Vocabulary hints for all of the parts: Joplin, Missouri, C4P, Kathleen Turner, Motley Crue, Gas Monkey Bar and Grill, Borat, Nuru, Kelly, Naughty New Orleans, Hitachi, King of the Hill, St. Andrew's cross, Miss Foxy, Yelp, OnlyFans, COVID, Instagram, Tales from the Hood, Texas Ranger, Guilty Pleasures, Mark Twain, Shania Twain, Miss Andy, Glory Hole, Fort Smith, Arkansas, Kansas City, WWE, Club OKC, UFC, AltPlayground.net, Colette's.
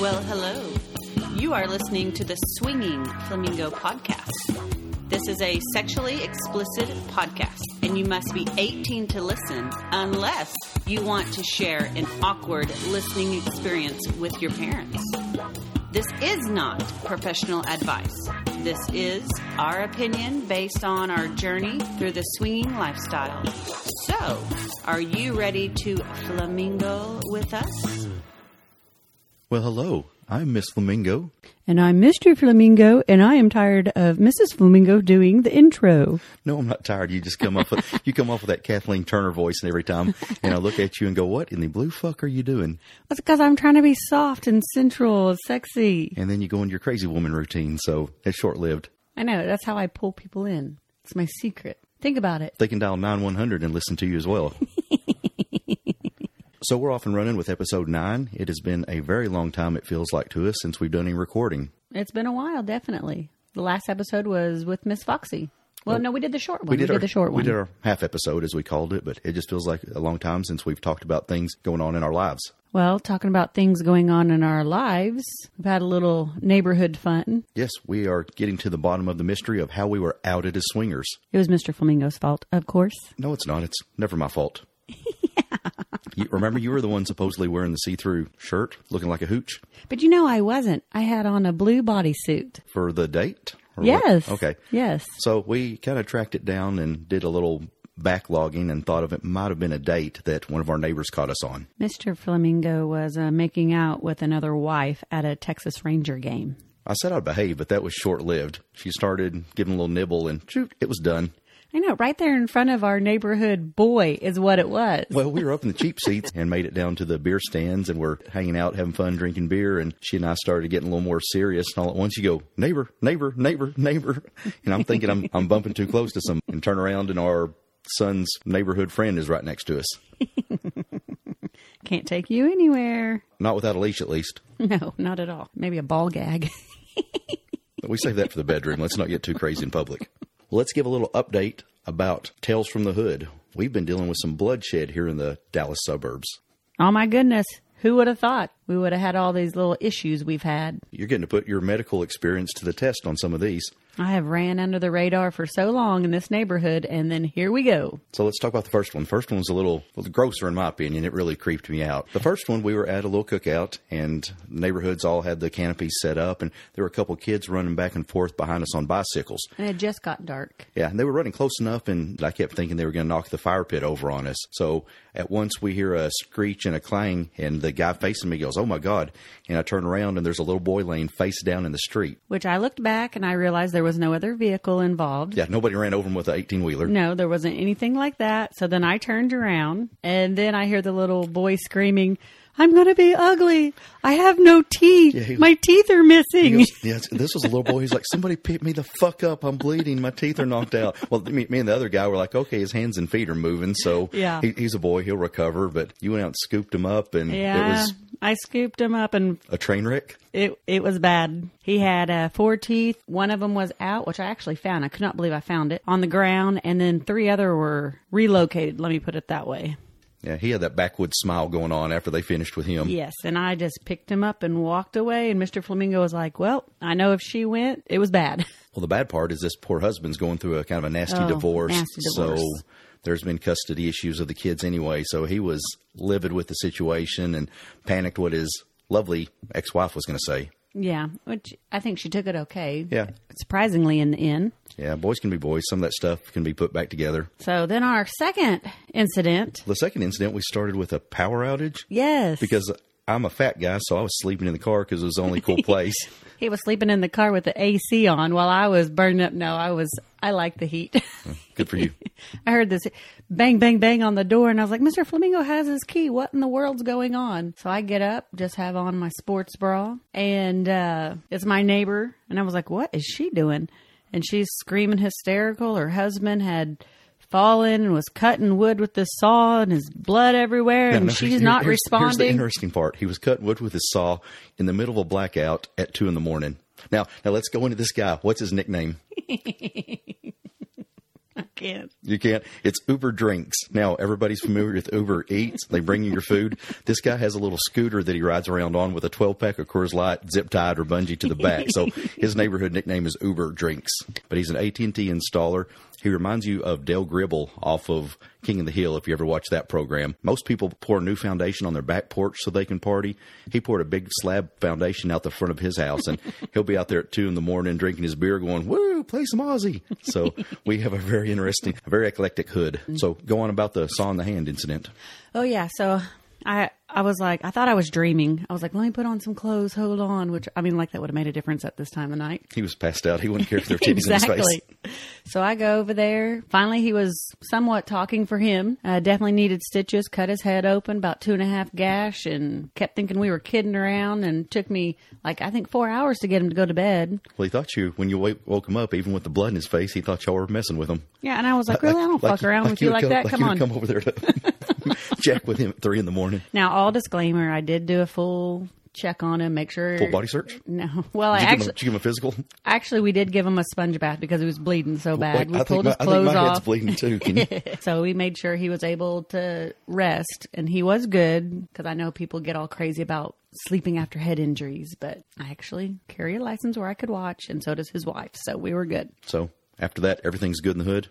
Well, hello. You are listening to the Swinging Flamingo Podcast. This is a sexually explicit podcast, and you must be 18 to listen unless you want to share an awkward listening experience with your parents. This is not professional advice. This is our opinion based on our journey through the swinging lifestyle. So, are you ready to flamingo with us? Well, hello. I'm Miss Flamingo. And I'm Mr. Flamingo, and I am tired of Mrs. Flamingo doing the intro. No, I'm not tired. You just come up with that Kathleen Turner voice and every time, and I look at you and go, what in the blue fuck are you doing? That's because I'm trying to be soft and central and sexy. And then you go into your crazy woman routine, so it's short-lived. I know. That's how I pull people in. It's my secret. Think about it. They can dial 9100 and listen to you as well. So we're off and running with episode 9. It has been a very long time, it feels like to us, since we've done any recording. It's been a while, definitely. The last episode was with Miss Foxy. Well, no, we did the short one. We did the short one. We did our half episode, as we called it, but it just feels like a long time since we've talked about things going on in our lives. Well, talking about things going on in our lives, we've had a little neighborhood fun. Yes, we are getting to the bottom of the mystery of how we were outed as swingers. It was Mr. Flamingo's fault, of course. No, it's not. It's never my fault. Remember, you were the one supposedly wearing the see-through shirt, looking like a hooch. But you know, I wasn't. I had on a blue bodysuit. For the date? Yes. What? Okay. Yes. So we kind of tracked it down and did a little backlogging and thought of it might have been a date that one of our neighbors caught us on. Mr. Flamingo was making out with another wife at a Texas Ranger game. I said I'd behave, but that was short-lived. She started giving a little nibble and shoot, it was done. I know, right there in front of our neighborhood boy is what it was. Well, we were up in the cheap seats and made it down to the beer stands and we're hanging out, having fun, drinking beer. And she and I started getting a little more serious. And all at once you go, neighbor, neighbor, neighbor, neighbor. And I'm thinking I'm bumping too close to some and turn around and our son's neighborhood friend is right next to us. Can't take you anywhere. Not without a leash, at least. No, not at all. Maybe a ball gag. We save that for the bedroom. Let's not get too crazy in public. Let's give a little update about Tales from the Hood. We've been dealing with some bloodshed here in the Dallas suburbs. Oh, my goodness. Who would have thought we would have had all these little issues we've had? You're getting to put your medical experience to the test on some of these. I have ran under the radar for so long in this neighborhood, and then here we go. So let's talk about the first one. First one's a little grosser, in my opinion. It really creeped me out. The first one, we were at a little cookout, and neighborhoods all had the canopies set up, and there were a couple kids running back and forth behind us on bicycles. And it just got dark. Yeah, and they were running close enough, and I kept thinking they were going to knock the fire pit over on us. So at once, we hear a screech and a clang, and the guy facing me goes, oh, my God. And I turn around, and there's a little boy laying face down in the street. Which I looked back, and I realized there was no other vehicle involved. Yeah, nobody ran over him with an 18-wheeler. No, there wasn't anything like that. So then I turned around, and then I hear the little boy screaming, I'm going to be ugly. I have no teeth. Yeah, my teeth are missing. Goes, yes, this was a little boy. He's like, somebody pick me the fuck up. I'm bleeding. My teeth are knocked out. Well, me and the other guy were like, okay, his hands and feet are moving. So yeah. He's a boy. He'll recover. But you went out and scooped him up. And yeah, it was, I scooped him up. And a train wreck? It was bad. He had 4 teeth. One of them was out, which I actually found. I could not believe I found it on the ground. And then 3 other were relocated. Let me put it that way. Yeah, he had that backwoods smile going on after they finished with him. Yes, and I just picked him up and walked away, and Mr. Flamingo was like, well, I know if she went, it was bad. Well, the bad part is this poor husband's going through a kind of a nasty divorce. So there's been custody issues of the kids anyway, so he was livid with the situation and panicked what his lovely ex-wife was going to say. Yeah, which I think she took it okay. Yeah. Surprisingly in the end. Yeah, boys can be boys. Some of that stuff can be put back together. So then our second incident. The second incident, we started with a power outage. Yes. Because I'm a fat guy, so I was sleeping in the car because it was the only cool place. He was sleeping in the car with the AC on while I was burning up. No, I like the heat. Good for you. I heard this bang, bang, bang on the door, and I was like, Mr. Flamingo has his key. What in the world's going on? So I get up, just have on my sports bra, and it's my neighbor. And I was like, what is she doing? And she's screaming hysterical. Her husband had fallen and was cutting wood with this saw and his blood everywhere, and she's not responding. Here's the interesting part. He was cutting wood with his saw in the middle of a blackout at 2 a.m. Now let's go into this guy. What's his nickname? I can't. You can't. It's Uber Drinks. Now, everybody's familiar with Uber Eats. They bring you your food. This guy has a little scooter that he rides around on with a 12-pack of Coors Light, zip-tied or bungee to the back. So his neighborhood nickname is Uber Drinks. But he's an AT&T installer. He reminds you of Dale Gribble off of King of the Hill, if you ever watch that program. Most people pour a new foundation on their back porch so they can party. He poured a big slab foundation out the front of his house, and he'll be out there at 2 in the morning drinking his beer going, woo, play some Aussie. So we have a very interesting, very eclectic hood. So go on about the saw in the hand incident. Oh, yeah. So I was like, I thought I was dreaming. I was like, let me put on some clothes. Hold on. Which, I mean, like that would have made a difference at this time of night. He was passed out. He wouldn't care if there were titties in his face. So I go over there. Finally, he was somewhat talking for him. Definitely needed stitches, cut his head open, about 2.5 gash, and kept thinking we were kidding around, and took me, like, I think 4 hours to get him to go to bed. Well, he thought you, when you woke him up, even with the blood in his face, he thought y'all were messing with him. Yeah, and I was like, really? I don't fuck around with you like that? Come on. Come over there to jack with him at 3 in the morning. Now, all disclaimer, I did do a full check on him, make sure. Full body search? No. Well, I actually. Did you give him a physical? Actually, we did give him a sponge bath because he was bleeding so bad. We pulled his clothes off. I think my head's bleeding too. Can you? So we made sure he was able to rest, and he was good, because I know people get all crazy about sleeping after head injuries, but I actually carry a license where I could watch, and so does his wife. So we were good. So after that, everything's good in the hood?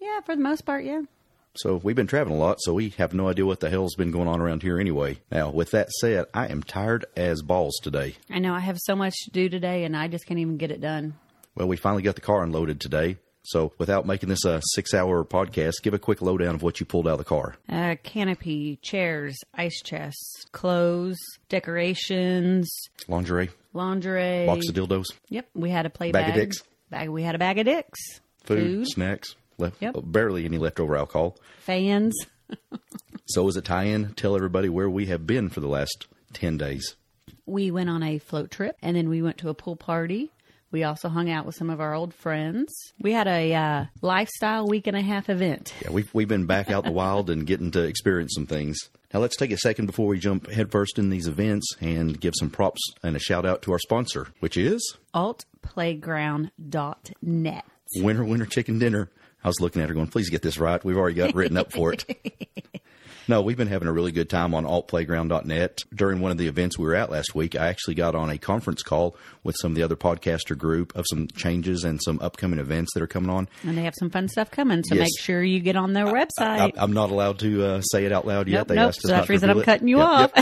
Yeah, for the most part, yeah. So we've been traveling a lot, so we have no idea what the hell's been going on around here anyway. Now, with that said, I am tired as balls today. I know. I have so much to do today, and I just can't even get it done. Well, we finally got the car unloaded today. So without making this a 6-hour podcast, give a quick lowdown of what you pulled out of the car. Canopy, chairs, ice chests, clothes, decorations. Lingerie. Box of dildos. Yep. We had a play bag. Bag of dicks. We had a bag of dicks. Food. Snacks. Barely any leftover alcohol. Fans. So as a tie-in, tell everybody where we have been for the last 10 days. We went on a float trip, and then we went to a pool party. We also hung out with some of our old friends. We had a lifestyle 1.5 week event. Yeah, we've been back out in the wild and getting to experience some things. Now, let's take a second before we jump headfirst in these events and give some props and a shout-out to our sponsor, which is AltPlayground.net. Winner, winner, chicken dinner. I was looking at her going, please get this right. We've already got written up for it. No, we've been having a really good time on AltPlayground.net. During one of the events we were at last week, I actually got on a conference call with some of the other podcaster group of some changes and some upcoming events that are coming on. And they have some fun stuff coming, so yes. Make sure you get on their website. I'm not allowed to say it out loud yet. Nope. Asked us so that's the reason I'm cutting you off.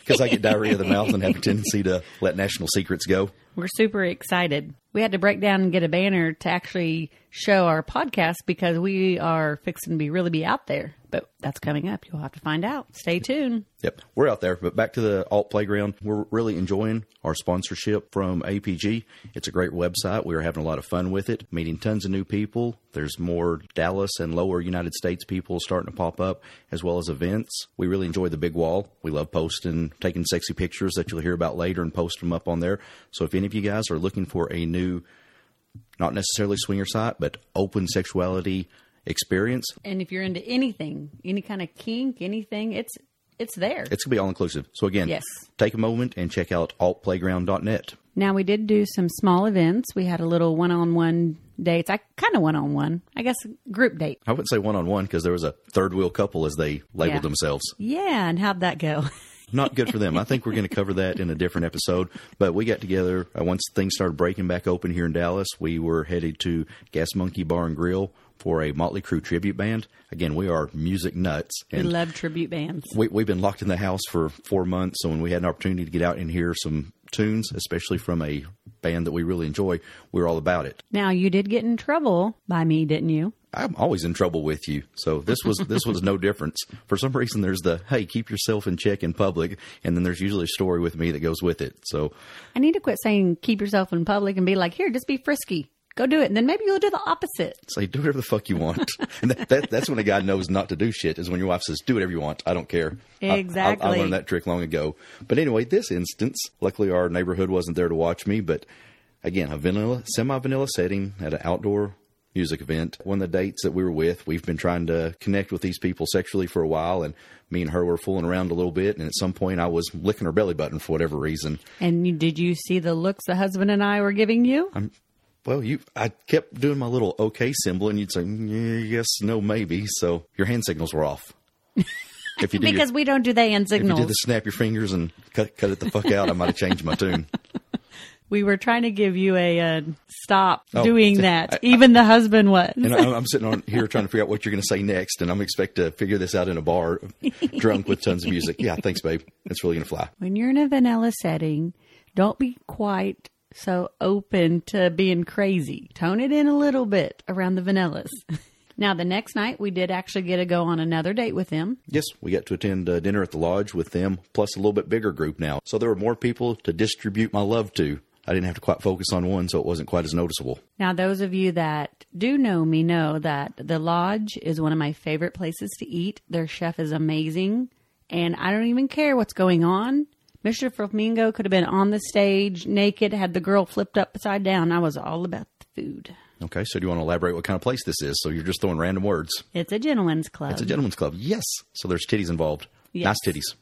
Because I get diarrhea of the mouth and have a tendency to let national secrets go. We're super excited. We had to break down and get a banner to actually show our podcast because we are fixing to really be out there. But that's coming up. You'll have to find out. Stay tuned. Yep. We're out there. But back to the Alt Playground. We're really enjoying our sponsorship from APG. It's a great website. We're having a lot of fun with it, meeting tons of new people. There's more Dallas and lower United States people starting to pop up, as well as events. We really enjoy the big wall. We love posting, taking sexy pictures that you'll hear about later and post them up on there. So if any of you guys are looking for a new, not necessarily swinger site, but open sexuality experience. And if you're into anything, any kind of kink, anything, it's there. It's going to be all-inclusive. So again, yes. Take a moment and check out altplayground.net. Now, we did do some small events. We had a little one-on-one dates. I guess group date. I wouldn't say one-on-one because there was a third-wheel couple as they labeled themselves. Yeah, and how'd that go? Not good for them. I think we're going to cover that in a different episode. But we got together. Once things started breaking back open here in Dallas, we were headed to Gas Monkey Bar and Grill for a Motley Crue tribute band. Again, we are music nuts. And we love tribute bands. We've been locked in the house for 4 months, so when we had an opportunity to get out and hear some tunes, especially from a band that we really enjoy, we're all about it. Now, you did get in trouble by me, didn't you? I'm always in trouble with you. So this was no difference. For some reason, there's the, hey, keep yourself in check in public. And then there's usually a story with me that goes with it. So I need to quit saying keep yourself in public and be like, here, just be frisky. Go do it. And then maybe you'll do the opposite. Say, do whatever the fuck you want. And that's when a guy knows not to do shit, is when your wife says, do whatever you want. I don't care. Exactly. I learned that trick long ago. But anyway, this instance, luckily our neighborhood wasn't there to watch me. But again, a semi-vanilla setting at an outdoor music event. One of the dates that we were with, we've been trying to connect with these people sexually for a while, and me and her were fooling around a little bit, and at some point I was licking her belly button for whatever reason. And did you see the looks the husband and I were giving you? Well, I kept doing my little okay symbol, and you'd say, yes, no, maybe. So your hand signals were off. If you because we don't do the hand signals. If you did the snap your fingers and cut it the fuck out, I might have changed my tune. We were trying to give you a stop doing that. Even the husband was. And I'm sitting on here trying to figure out what you're going to say next, and I'm expected to figure this out in a bar, drunk with tons of music. Yeah, thanks, babe. It's really going to fly. When you're in a vanilla setting, don't be quite so open to being crazy. Tone it in a little bit around the vanillas. Now, the next night, we did actually get to go on another date with them. Yes, we got to attend dinner at the lodge with them, plus a little bit bigger group now. So there were more people to distribute my love to. I didn't have to quite focus on one, so it wasn't quite as noticeable. Now, those of you that do know me know that the lodge is one of my favorite places to eat. Their chef is amazing, and I don't even care what's going on. Mr. Flamingo could have been on the stage naked, had the girl flipped upside down. I was all about the food. Okay, so do you want to elaborate what kind of place this is? So you're just throwing random words. It's a gentleman's club. It's a gentleman's club, yes. So there's titties involved. Yes. Nice titties.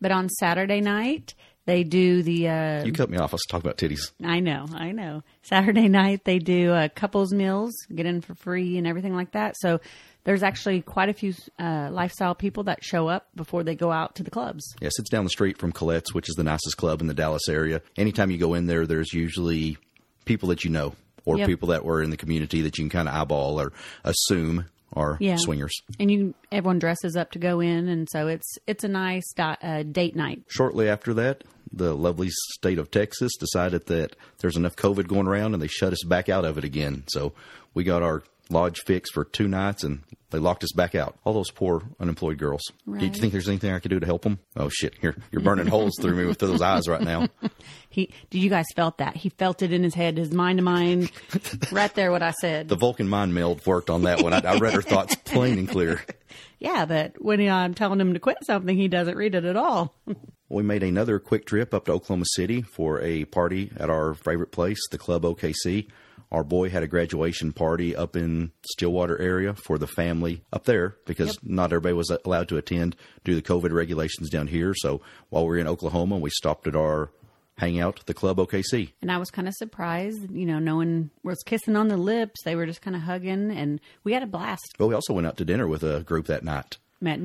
But on Saturday night, they do the... You cut me off. I was talking about titties. I know. Saturday night, they do couples meals, get in for free and everything like that. So there's actually quite a few lifestyle people that show up before they go out to the clubs. Yes, it's down the street from Colette's, which is the nicest club in the Dallas area. Anytime you go in there, there's usually people that you know. Or people that were in the community that you can kind of eyeball or assume are swingers. And everyone dresses up to go in, and so it's a nice date night. Shortly after that, the lovely state of Texas decided that there's enough COVID going around, and they shut us back out of it again. So we got our lodge fixed for 2 nights, and they locked us back out. All those poor unemployed girls. Right. Do you think there's anything I could do to help them? Oh, shit. You're burning holes through me with those eyes right now. You guys felt that. He felt it in his head, his mind to mind. Right there, what I said. The Vulcan mind meld worked on that one. I read her thoughts plain and clear. Yeah, but when I'm telling him to quit something, he doesn't read it at all. We made another quick trip up to Oklahoma City for a party at our favorite place, the Club OKC. Our boy had a graduation party up in Stillwater area for the family up there because not everybody was allowed to attend due to the COVID regulations down here. So while we were in Oklahoma, we stopped at our hangout, the Club OKC. And I was kind of surprised, no one was kissing on the lips. They were just kind of hugging, and we had a blast. But we also went out to dinner with a group that night. Met some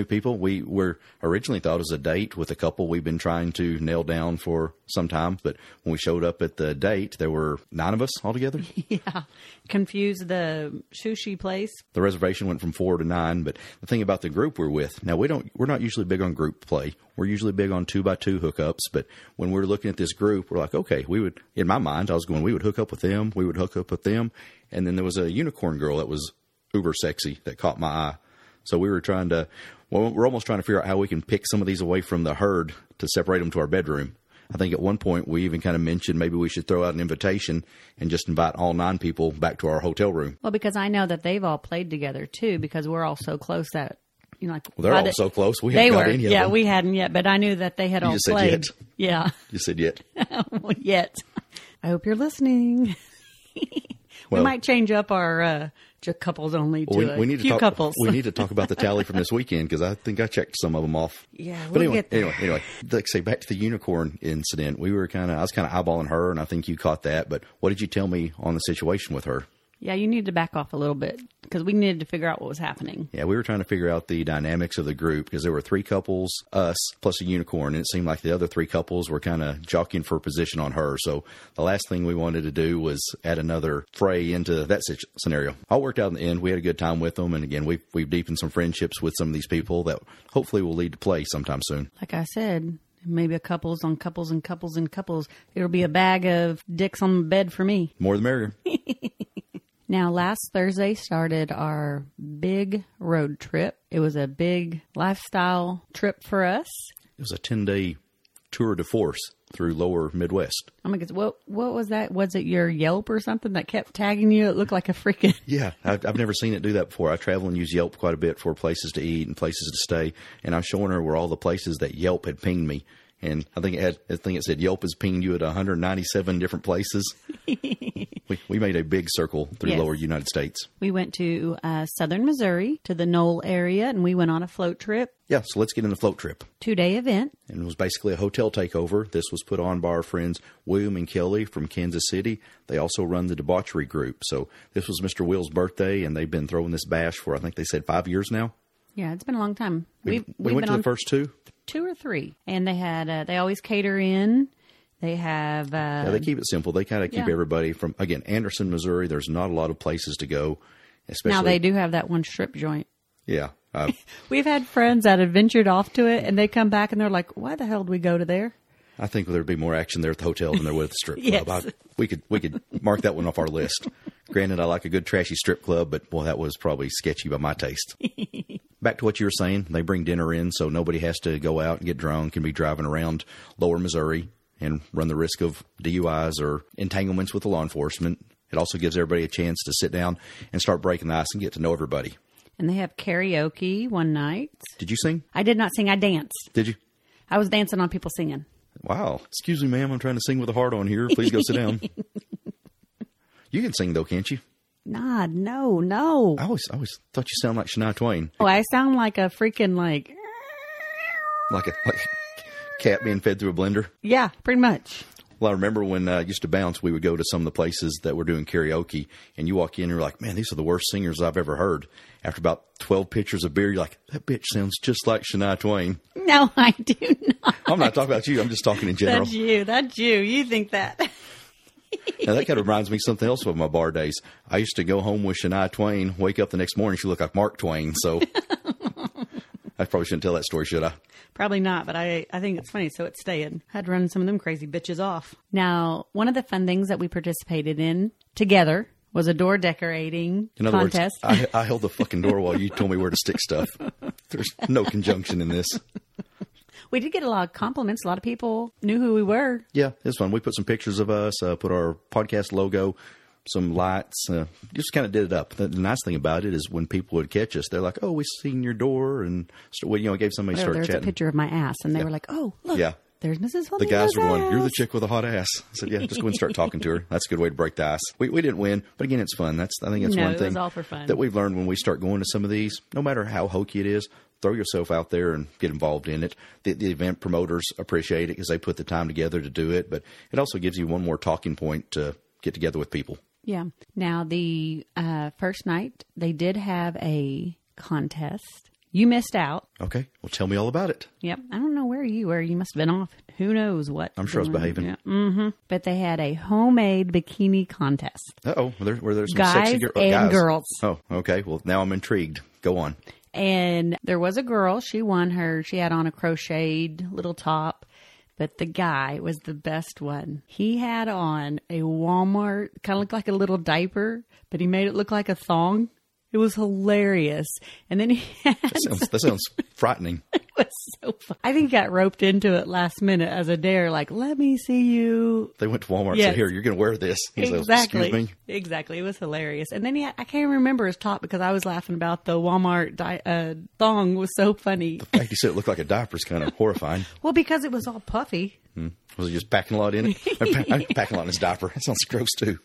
new people. We were originally thought as a date with a couple we've been trying to nail down for some time. But when we showed up at the date, there were 9 of us altogether. Yeah. Confused the sushi place. The reservation went from 4 to 9. But the thing about the group we're with, now we're not usually big on group play. We're usually big on 2x2 hookups. But when we're looking at this group, we're like, okay, we would hook up with them. We would hook up with them. And then there was a unicorn girl that was uber sexy that caught my eye. So we were we're almost trying to figure out how we can pick some of these away from the herd to separate them to our bedroom. I think at one point we even kind of mentioned maybe we should throw out an invitation and just invite all 9 people back to our hotel room. Well, because I know that they've all played together too, because we're all so close that, they're all so close. We haven't got any of them. Yeah, we hadn't yet, but I knew that they had all played. Yeah. You said yet. Well, yet. I hope you're listening. We might change up our... couples only to couples. We need to talk about the tally from this weekend because I think I checked some of them off. Yeah, anyway, like say back to the unicorn incident. I was kind of eyeballing her, and I think you caught that. But what did you tell me on the situation with her? Yeah, you need to back off a little bit because we needed to figure out what was happening. Yeah, we were trying to figure out the dynamics of the group because there were 3 couples, us, plus a unicorn. And it seemed like the other 3 couples were kind of jockeying for position on her. So the last thing we wanted to do was add another fray into that scenario. All worked out in the end. We had a good time with them. And again, we've deepened some friendships with some of these people that hopefully will lead to play sometime soon. Like I said... Maybe a couples on couples and couples and couples. It'll be a bag of dicks on the bed for me. More the merrier. Now, last Thursday started our big road trip. It was a big lifestyle trip for us. It was a 10-day tour de force through lower Midwest. Oh my goodness. What was that? Was it your Yelp or something that kept tagging you? It looked like a freaking... Yeah. I've never seen it do that before. I travel and use Yelp quite a bit for places to eat and places to stay. And I was showing her where all the places that Yelp had pinged me. And I think it said Yelp has pinged you at 197 different places. We made a big circle through lower United States. We went to southern Missouri, to the Knoll area, and we went on a float trip. Yeah, so let's get in the float trip. 2-day event. And it was basically a hotel takeover. This was put on by our friends William and Kelly from Kansas City. They also run the Debauchery Group. So this was Mr. Will's birthday, and they've been throwing this bash for, I think they said 5 years now. Yeah, it's been a long time. We went to the first two or three, and they had they always cater in. They have they keep it simple. They kind of keep everybody from Anderson, Missouri. There's not a lot of places to go. Especially now, they do have that one strip joint. Yeah, we've had friends that have ventured off to it, and they come back and they're like, "Why the hell did we go to there?" I think there'd be more action there at the hotel than there would at the strip club. We could mark that one off our list. Granted, I like a good trashy strip club, but boy, that was probably sketchy by my taste. Back to what you were saying, they bring dinner in, so nobody has to go out and get drunk and be driving around lower Missouri and run the risk of DUIs or entanglements with the law enforcement. It also gives everybody a chance to sit down and start breaking the ice and get to know everybody. And they have karaoke one night. Did you sing? I did not sing. I danced. Did you? I was dancing on people singing. Wow. Excuse me, ma'am. I'm trying to sing with a heart on here. Please go sit down. You can sing, though, can't you? Nah, no. I always thought you sound like Shania Twain. Oh, I sound like a freaking like a cat being fed through a blender. Yeah, pretty much. Well, I remember when I used to bounce, we would go to some of the places that were doing karaoke, and you walk in and you're like, man, these are the worst singers I've ever heard. After about 12 pitchers of beer, you're like, that bitch sounds just like Shania Twain. No, I do not. I'm not talking about you. I'm just talking in general. That's you. You think that. Now, that kind of reminds me of something else from my bar days. I used to go home with Shania Twain, wake up the next morning, she looked like Mark Twain. So I probably shouldn't tell that story, should I? Probably not, but I think it's funny, so it's staying. I'd run some of them crazy bitches off. Now, one of the fun things that we participated in together was a door decorating contest. In other words, I held the fucking door while you told me where to stick stuff. There's no conjunction in this. We did get a lot of compliments. A lot of people knew who we were. Yeah, it was fun. We put some pictures of us, put our podcast logo, some lights, just kind of did it up. The nice thing about it is when people would catch us, they're like, oh, we seen your door. And so, gave somebody a start chatting. There's a picture of my ass. And they were like, oh, look, there's Mrs. Flamingo's. The guys were going, you're the chick with a hot ass. I said, yeah, just go and start talking to her. That's a good way to break the ice. We didn't win, but again, it's fun. I think that's one thing all for fun that we've learned when we start going to some of these, no matter how hokey it is. Throw yourself out there and get involved in it. The event promoters appreciate it because they put the time together to do it, but it also gives you one more talking point to get together with people. Yeah. Now, the first night, they did have a contest. You missed out. Okay. Well, tell me all about it. Yep. I don't know where you were. You must have been off. Who knows what. I'm sure I was behaving. Yeah. Mm-hmm. But they had a homemade bikini contest. Uh-oh. Were there some sexy girls? Guys and girls. Oh, okay. Well, now I'm intrigued. Go on. And there was a girl, she won her, she had on a crocheted little top, but the guy was the best one. He had on a Walmart, kind of looked like a little diaper, but he made it look like a thong. It was hilarious. And then That sounds frightening. It was so fun. I think he got roped into it last minute as a dare, like, let me see you. They went to Walmart and said, here, you're going to wear this. He's exactly. Like, excuse me. Exactly. It was hilarious. And then I can't remember his top because I was laughing about the Walmart thong was so funny. The fact you said it looked like a diaper is kind of horrifying. Well, because it was all puffy. Hmm. Was he just packing a lot in it? Packing a lot in his diaper. That sounds gross too.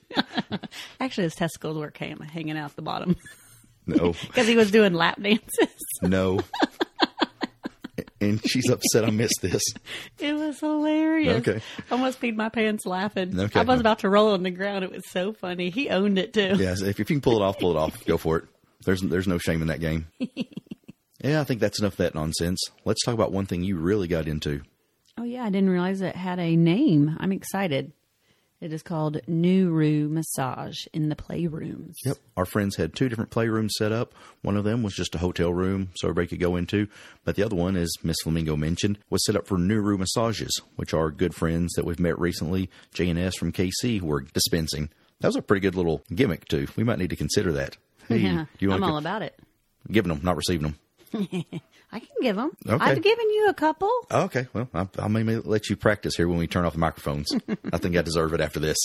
Actually, his testicles were hanging out the bottom. No. Because he was doing lap dances. No. And she's upset I missed this. It was hilarious. Okay. Almost peed my pants laughing. Okay. I was about to roll on the ground. It was so funny. He owned it too. Yes. If you can pull it off. Go for it. There's no shame in that game. Yeah, I think that's enough of that nonsense. Let's talk about one thing you really got into. Oh, yeah. I didn't realize it had a name. I'm excited. It is called Nuru Massage in the playrooms. Yep. Our friends had two different playrooms set up. One of them was just a hotel room so everybody could go into. But the other one, as Miss Flamingo mentioned, was set up for Nuru Massages, which are good friends that we've met recently, J&S from KC, who are dispensing. That was a pretty good little gimmick, too. We might need to consider that. Hey, yeah, I'm all about it. Giving them, not receiving them. I can give them. Okay. I've given you a couple. Okay. Well, I may let you practice here when we turn off the microphones. I think I deserve it after this.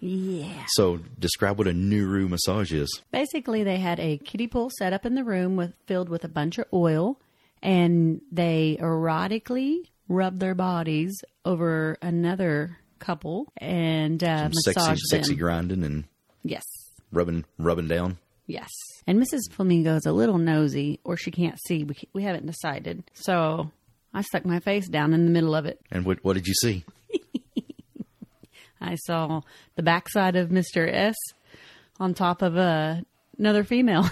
Yeah. So describe what a Nuru massage is. Basically, they had a kiddie pool set up in the room filled with a bunch of oil, and they erotically rub their bodies over another couple and massage them. Sexy grinding and yes, rubbing down. Yes. And Mrs. Flamingo is a little nosy, or she can't see. We haven't decided. So I stuck my face down in the middle of it. And what did you see? I saw the backside of Mr. S on top of another female.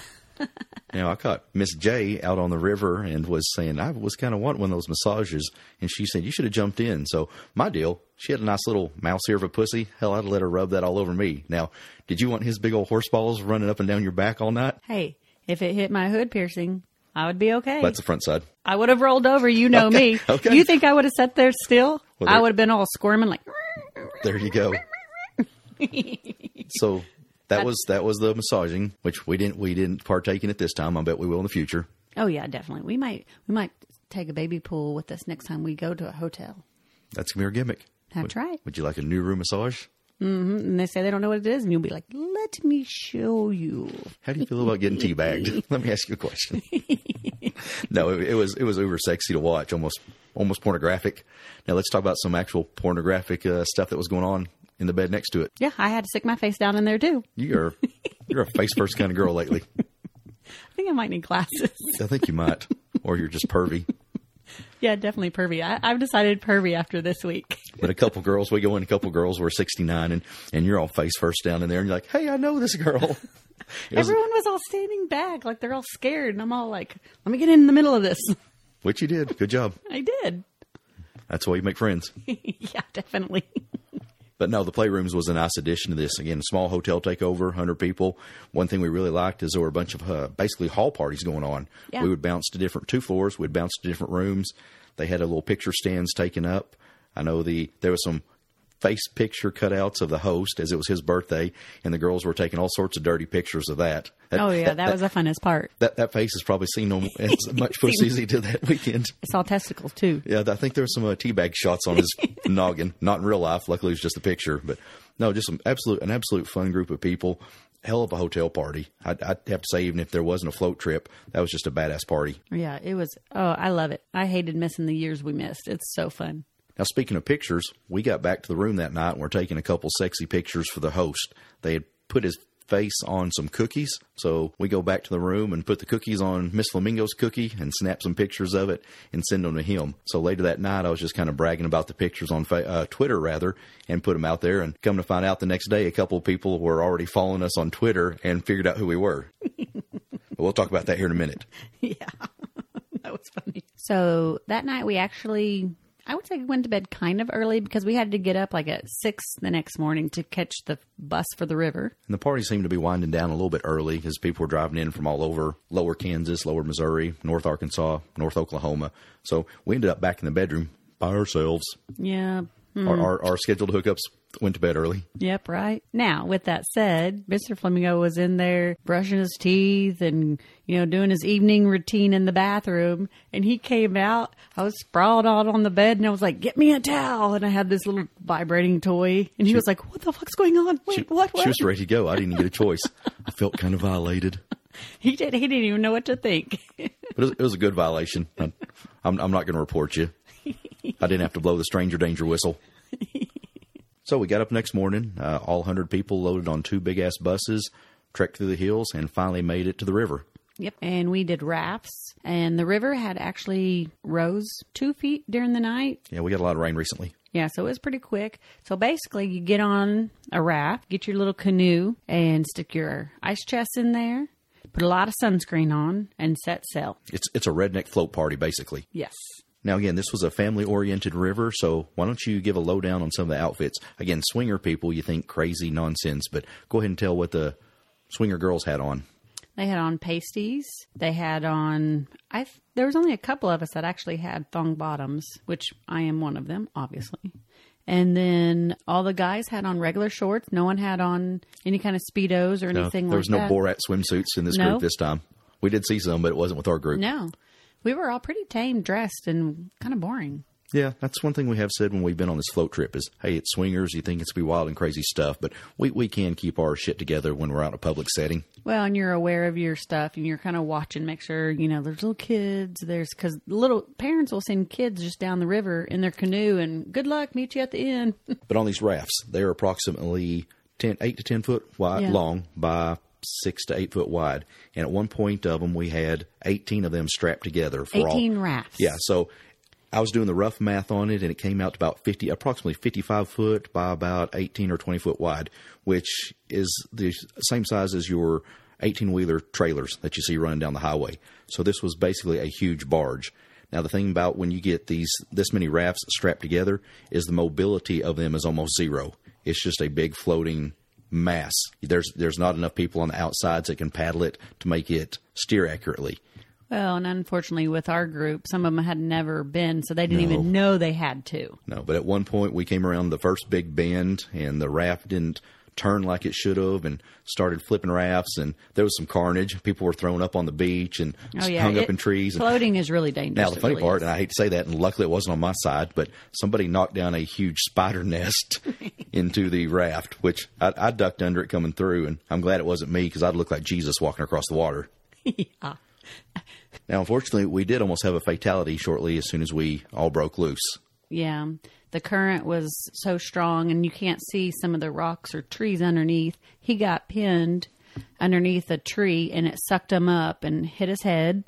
Now, I caught Miss J out on the river and was saying, I was kind of wanting one of those massages. And she said, you should have jumped in. So my deal, she had a nice little mouse ear of a pussy. Hell, I'd let her rub that all over me. Now, did you want his big old horse balls running up and down your back all night? Hey, if it hit my hood piercing, I would be okay. That's the front side. I would have rolled over. You know okay, me. Okay. You think I would have sat there still? Well, I would have been all squirming like. There you go. So... That was the massaging, which we didn't partake in it this time. I bet we will in the future. Oh yeah, definitely. We might take a baby pool with us next time we go to a hotel. That's gonna be our gimmick. That's right. Would you like a Nuru massage? Mm-hmm. And they say they don't know what it is, and you'll be like, "Let me show you." How do you feel about getting teabagged? Let me ask you a question. No, it was uber sexy to watch, almost pornographic. Now let's talk about some actual pornographic stuff that was going on in the bed next to it. Yeah, I had to stick my face down in there too. You're a face first kind of girl lately. I think I might need glasses. I think you might. Or you're just pervy. Yeah, definitely pervy. I've decided pervy after this week. But we go in a couple girls, we're 69 and you're all face first down in there and you're like, hey, I know this girl. Everyone was all standing back like they're all scared and I'm all like, let me get in the middle of this. Which you did. Good job. I did. That's why you make friends. Yeah, definitely. But no, the Playrooms was a nice addition to this. Again, small hotel takeover, 100 people. One thing we really liked is there were a bunch of basically hall parties going on. Yeah. We would bounce to two floors. We'd bounce to different rooms. They had a little picture stands taken up. I know there was some face picture cutouts of the host as it was his birthday, and the girls were taking all sorts of dirty pictures of that. That was the funnest part. That face has probably seen no as much pussy as he did that weekend. It's all testicles too. Yeah, I think there were some teabag shots on his noggin. Not in real life. Luckily, it was just a picture. But no, just an absolute fun group of people. Hell of a hotel party. I'd have to say, even if there wasn't a float trip, that was just a badass party. Yeah, it was. Oh, I love it. I hated missing the years we missed. It's so fun. Now, speaking of pictures, we got back to the room that night and we're taking a couple sexy pictures for the host. They had put his face on some cookies. So we go back to the room and put the cookies on Miss Flamingo's cookie and snap some pictures of it and send them to him. So later that night, I was just kind of bragging about the pictures on Twitter and put them out there. And come to find out the next day, a couple of people were already following us on Twitter and figured out who we were. But we'll talk about that here in a minute. Yeah, that was funny. So that night we actually... I would say we went to bed kind of early because we had to get up like at 6 the next morning to catch the bus for the river. And the party seemed to be winding down a little bit early because people were driving in from all over lower Kansas, lower Missouri, north Arkansas, north Oklahoma. So we ended up back in the bedroom by ourselves. Yeah. Mm. Our scheduled hookups went to bed early. Yep, right. Now, with that said, Mr. Flamingo was in there brushing his teeth and, doing his evening routine in the bathroom. And he came out. I was sprawled out on the bed and I was like, get me a towel. And I had this little vibrating toy. And he was like, what the fuck's going on? Wait, what? She was ready to go. I didn't get a choice. I felt kind of violated. He didn't even know what to think. But it was a good violation. I'm not going to report you. I didn't have to blow the stranger danger whistle. So we got up next morning, all 100 people loaded on two big-ass buses, trekked through the hills, and finally made it to the river. Yep, and we did rafts, and the river had actually rose 2 feet during the night. Yeah, we got a lot of rain recently. Yeah, so it was pretty quick. So basically, you get on a raft, get your little canoe, and stick your ice chest in there, put a lot of sunscreen on, and set sail. It's a redneck float party, basically. Yes. Now, again, this was a family-oriented river, so why don't you give a lowdown on some of the outfits? Again, swinger people, you think crazy nonsense, but go ahead and tell what the swinger girls had on. They had on pasties. They had on... there was only a couple of us that actually had thong bottoms, which I am one of them, obviously. And then all the guys had on regular shorts. No one had on any kind of Speedos or anything like that. There was no Borat swimsuits in this group this time. We did see some, but it wasn't with our group. No. We were all pretty tame, dressed, and kind of boring. Yeah, that's one thing we have said when we've been on this float trip is, hey, it's swingers. You think it's going to be wild and crazy stuff, but we can keep our shit together when we're out in a public setting. Well, and you're aware of your stuff, and you're kind of watching, make sure, you know, there's little kids. Because little parents will send kids just down the river in their canoe, and good luck, meet you at the end. But on these rafts, they're approximately 8 to 10 foot wide, long by 6 to 8 foot wide. And at one point of them, we had 18 of them strapped together. 18 rafts. Yeah, so... I was doing the rough math on it, and it came out to about approximately 55 foot by about 18 or 20 foot wide, which is the same size as your 18-wheeler trailers that you see running down the highway. So this was basically a huge barge. Now, the thing about when you get this many rafts strapped together is the mobility of them is almost zero. It's just a big floating mass. There's not enough people on the outsides that can paddle it to make it steer accurately. Well, and unfortunately with our group, some of them had never been, so they didn't even know they had to. No, but at one point we came around the first big bend, and the raft didn't turn like it should have and started flipping rafts, and there was some carnage. People were thrown up on the beach and hung up in trees. Floating is really dangerous. Now, the funny part, and I hate to say that, and luckily it wasn't on my side, but somebody knocked down a huge spider nest into the raft, which I ducked under it coming through, and I'm glad it wasn't me because I'd look like Jesus walking across the water. Yeah. Now, unfortunately, we did almost have a fatality shortly as soon as we all broke loose. Yeah. The current was so strong, and you can't see some of the rocks or trees underneath. He got pinned underneath a tree, and it sucked him up and hit his head.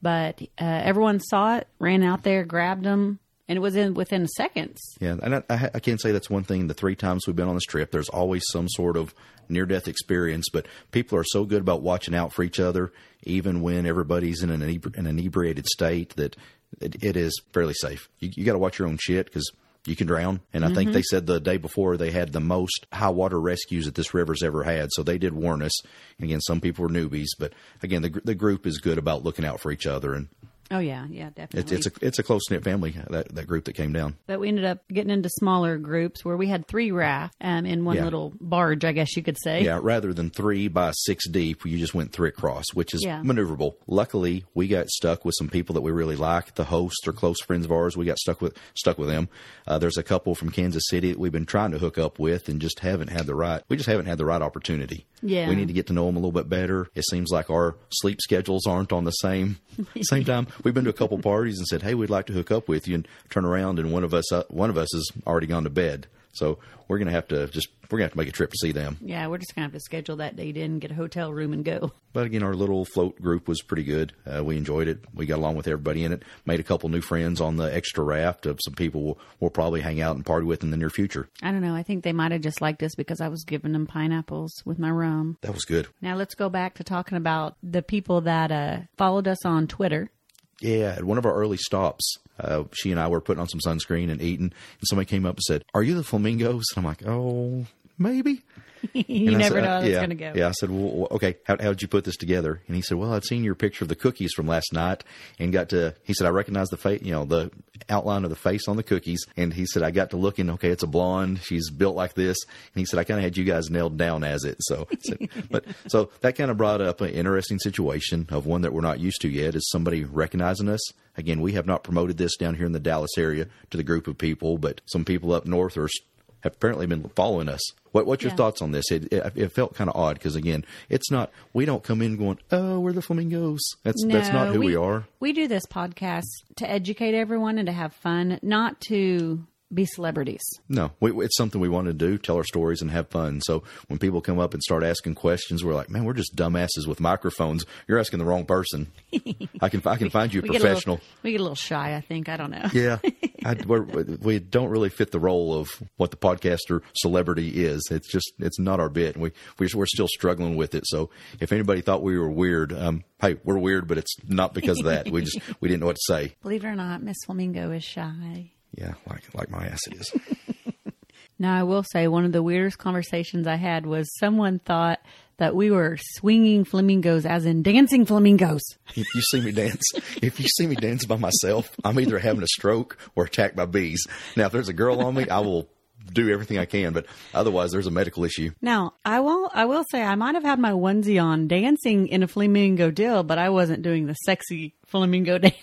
But everyone saw it, ran out there, grabbed him, and it was within seconds. Yeah, and I can say that's one thing. The three times we've been on this trip, there's always some sort of near-death experience, but people are so good about watching out for each other, even when everybody's in an inebriated state, that it is fairly safe. You got to watch your own shit because you can drown. And I think they said the day before they had the most high water rescues that this river's ever had, so they did warn us. And again, some people were newbies, but again, the group is good about looking out for each other. And oh, yeah, definitely. It's a close-knit family, that group that came down. But we ended up getting into smaller groups where we had three rafts in one little barge, I guess you could say. Yeah, rather than 3 by 6 deep, you just went 3 across, which is maneuverable. Luckily, we got stuck with some people that we really like. The hosts or close friends of ours, we got stuck with them. There's a couple from Kansas City that we've been trying to hook up with and just haven't had the right. We just haven't had the right opportunity. Yeah. We need to get to know them a little bit better. It seems like our sleep schedules aren't on the same time. We've been to a couple parties and said, hey, we'd like to hook up with you, and turn around and one of us has already gone to bed. So we're going to have to make a trip to see them. Yeah, we're just going to have to schedule that date in, get a hotel room, and go. But again, our little float group was pretty good. We enjoyed it. We got along with everybody in it. Made a couple new friends on the extra raft of some people we'll probably hang out and party with in the near future. I don't know. I think they might have just liked us because I was giving them pineapples with my rum. That was good. Now let's go back to talking about the people that followed us on Twitter. Yeah, at one of our early stops, she and I were putting on some sunscreen and eating, and somebody came up and said, "Are you the flamingos?" And I'm like, "Oh, maybe." You never know how it's going to go. Yeah, I said, "Well, okay, how did you put this together?" And he said, "Well, I'd seen your picture of the cookies from last night, and he said, I recognized the face, you know, the outline of the face on the cookies." And he said, "I got to looking, okay, it's a blonde. She's built like this." And he said, "I kind of had you guys nailed down as it." So, so that kind of brought up an interesting situation of one that we're not used to yet is somebody recognizing us. Again, we have not promoted this down here in the Dallas area to the group of people, but some people up north have apparently been following us. What's your thoughts on this? It felt kind of odd because, again, it's not – we don't come in going, oh, we're the flamingos. That's not who we are. We do this podcast to educate everyone and to have fun, not to – be celebrities. No, it's something we want to do, tell our stories and have fun. So when people come up and start asking questions, we're like, man, we're just dumbasses with microphones. You're asking the wrong person. I can find you a professional. We get a little shy, I think. I don't know. Yeah. We don't really fit the role of what the podcaster celebrity is. It's just, it's not our bit. And we're still struggling with it. So if anybody thought we were weird, hey, we're weird, but it's not because of that. We didn't know what to say. Believe it or not, Miss Flamingo is shy. Yeah, like my ass it is. Now, I will say one of the weirdest conversations I had was someone thought that we were swinging flamingos, as in dancing flamingos. If you see me dance by myself, I'm either having a stroke or attacked by bees. Now, if there's a girl on me, I will do everything I can, but otherwise there's a medical issue. Now, I will say I might have had my onesie on dancing in a flamingo deal, but I wasn't doing the sexy flamingo dance.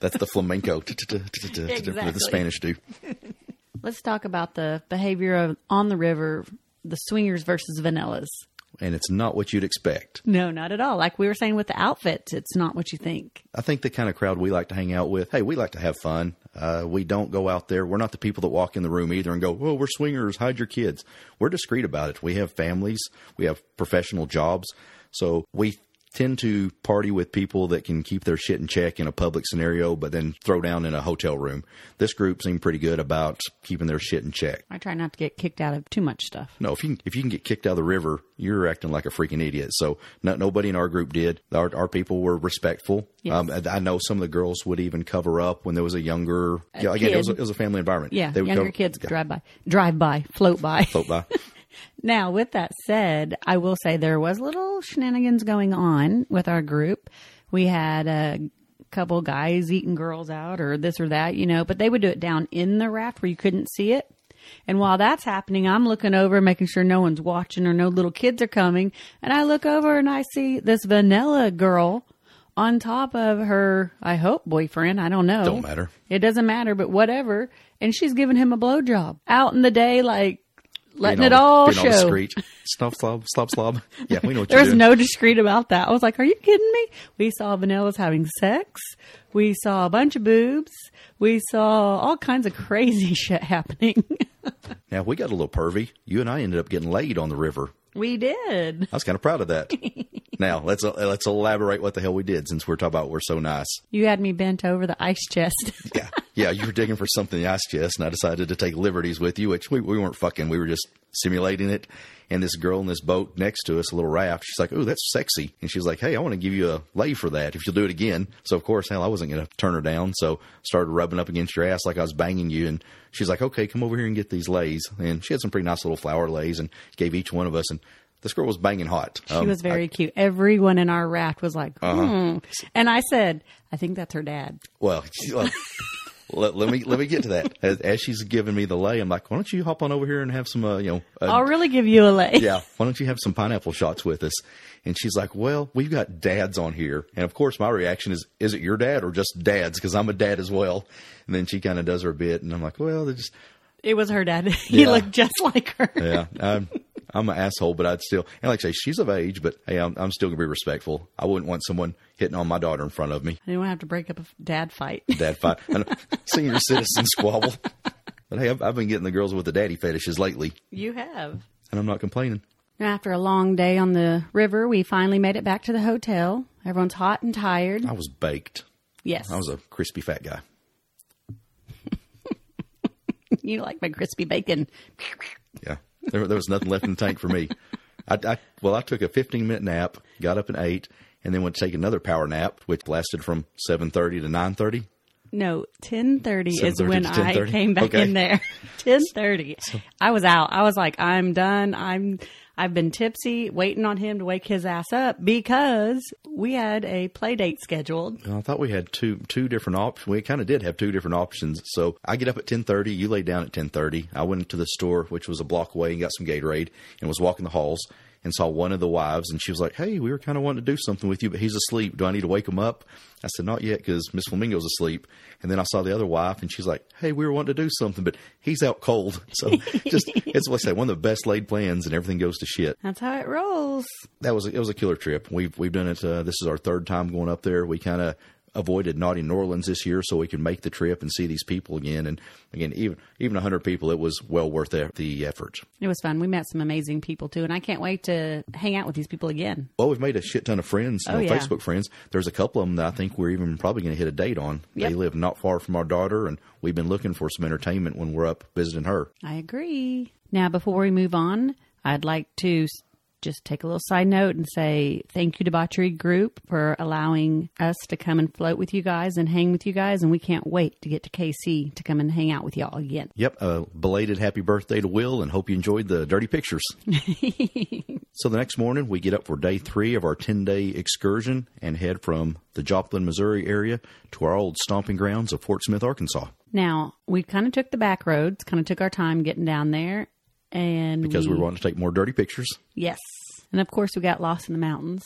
That's the flamenco. Exactly. The Spanish do. Let's talk about the behavior of on the river, the swingers versus vanillas. And it's not what you'd expect. No, not at all. Like we were saying with the outfits, it's not what you think. I think the kind of crowd we like to hang out with, hey, we like to have fun. We don't go out there. We're not the people that walk in the room either and go, oh, we're swingers, hide your kids. We're discreet about it. We have families. We have professional jobs. So we tend to party with people that can keep their shit in check in a public scenario, but then throw down in a hotel room. This group seemed pretty good about keeping their shit in check. I try not to get kicked out of too much stuff. No, if you can get kicked out of the river, you're acting like a freaking idiot. So nobody in our group did. Our people were respectful. Yes. I know some of the girls would even cover up when there was a younger kid. It was a family environment. Yeah, they would kids could drive by, float by. Now, with that said, I will say there was little shenanigans going on with our group. We had a couple guys eating girls out or this or that, but they would do it down in the raft where you couldn't see it. And while that's happening, I'm looking over, making sure no one's watching or no little kids are coming. And I look over and I see this vanilla girl on top of her, I hope, boyfriend. I don't know. Don't matter. It doesn't matter, but whatever. And she's giving him a blowjob out in the day, like. Letting it all show. Discreet. Slob. Yeah, we know what you're doing. There was no discreet about that. I was like, are you kidding me? We saw vanillas having sex. We saw a bunch of boobs. We saw all kinds of crazy shit happening. Now, we got a little pervy. You and I ended up getting laid on the river. We did. I was kind of proud of that. Now, let's elaborate what the hell we did since we're talking about we're so nice. You had me bent over the ice chest. Yeah, you were digging for something in the ice chest, and I decided to take liberties with you, which we weren't fucking. We were just simulating it. And this girl in this boat next to us, a little raft, she's like, oh, that's sexy. And she's like, hey, I want to give you a lay for that if you'll do it again. So, of course, hell, I wasn't going to turn her down. So I started rubbing up against your ass like I was banging you. And she's like, okay, come over here and get these lays. And she had some pretty nice little flower lays and gave each one of us. And this girl was banging hot. She was very cute. Everyone in our raft was like, And I said, I think that's her dad. Well, she's like... Let me get to that. As she's giving me the lay, I'm like, why don't you hop on over here and have some, I'll really give you a lay. Yeah. Why don't you have some pineapple shots with us? And she's like, well, we've got dads on here. And of course my reaction is it your dad or just dads? Cause I'm a dad as well. And then she kind of does her bit and I'm like, well, it was her dad. He looked just like her. Yeah. I'm an asshole, but I'd still, and like I say, she's of age, but hey, I'm still gonna be respectful. I wouldn't want someone hitting on my daughter in front of me. I didn't want to have to break up a dad fight, senior citizen squabble. But hey, I've been getting the girls with the daddy fetishes lately. You have, and I'm not complaining. Now, after a long day on the river, we finally made it back to the hotel. Everyone's hot and tired. I was baked. Yes, I was a crispy fat guy. You like my crispy bacon? Yeah. There was nothing left in the tank for me. I took a 15-minute nap, got up and ate, and then went to take another power nap, which lasted from 7:30 to 9:30. No, 10:30 is when I came back in there. 10:30. I was out. I was like, I'm done. I've been tipsy, waiting on him to wake his ass up because we had a play date scheduled. I thought we had two different options. We kind of did have two different options. So I get up at 10:30. You lay down at 10:30. I went to the store, which was a block away, and got some Gatorade and was walking the halls and saw one of the wives. And she was like, hey, we were kind of wanting to do something with you, but he's asleep. Do I need to wake him up? I said, not yet, because Miss Flamingo's asleep. And then I saw the other wife, and she's like, hey, we were wanting to do something, but he's out cold. So just, it's like I say, one of the best laid plans, and everything goes to shit. That's how it rolls. It was a killer trip. We've done it. This is our third time going up there. We kind of avoided Naughty New Orleans this year so we can make the trip and see these people again. And again, even 100 people, it was well worth the effort. It was fun. We met some amazing people too. And I can't wait to hang out with these people again. Well, we've made a shit ton of friends, Facebook friends. There's a couple of them that I think we're even probably going to hit a date on. Yep. They live not far from our daughter and we've been looking for some entertainment when we're up visiting her. I agree. Now, before we move on, I'd like to just take a little side note and say thank you to Debauchery Group for allowing us to come and float with you guys and hang with you guys. And we can't wait to get to KC to come and hang out with y'all again. Yep. Belated happy birthday to Will and hope you enjoyed the dirty pictures. So the next morning we get up for day 3 of our 10-day excursion and head from the Joplin, Missouri area to our old stomping grounds of Fort Smith, Arkansas. Now, we kind of took the back roads, kind of took our time getting down there. And because we wanted to take more dirty pictures. Yes. And of course we got lost in the mountains.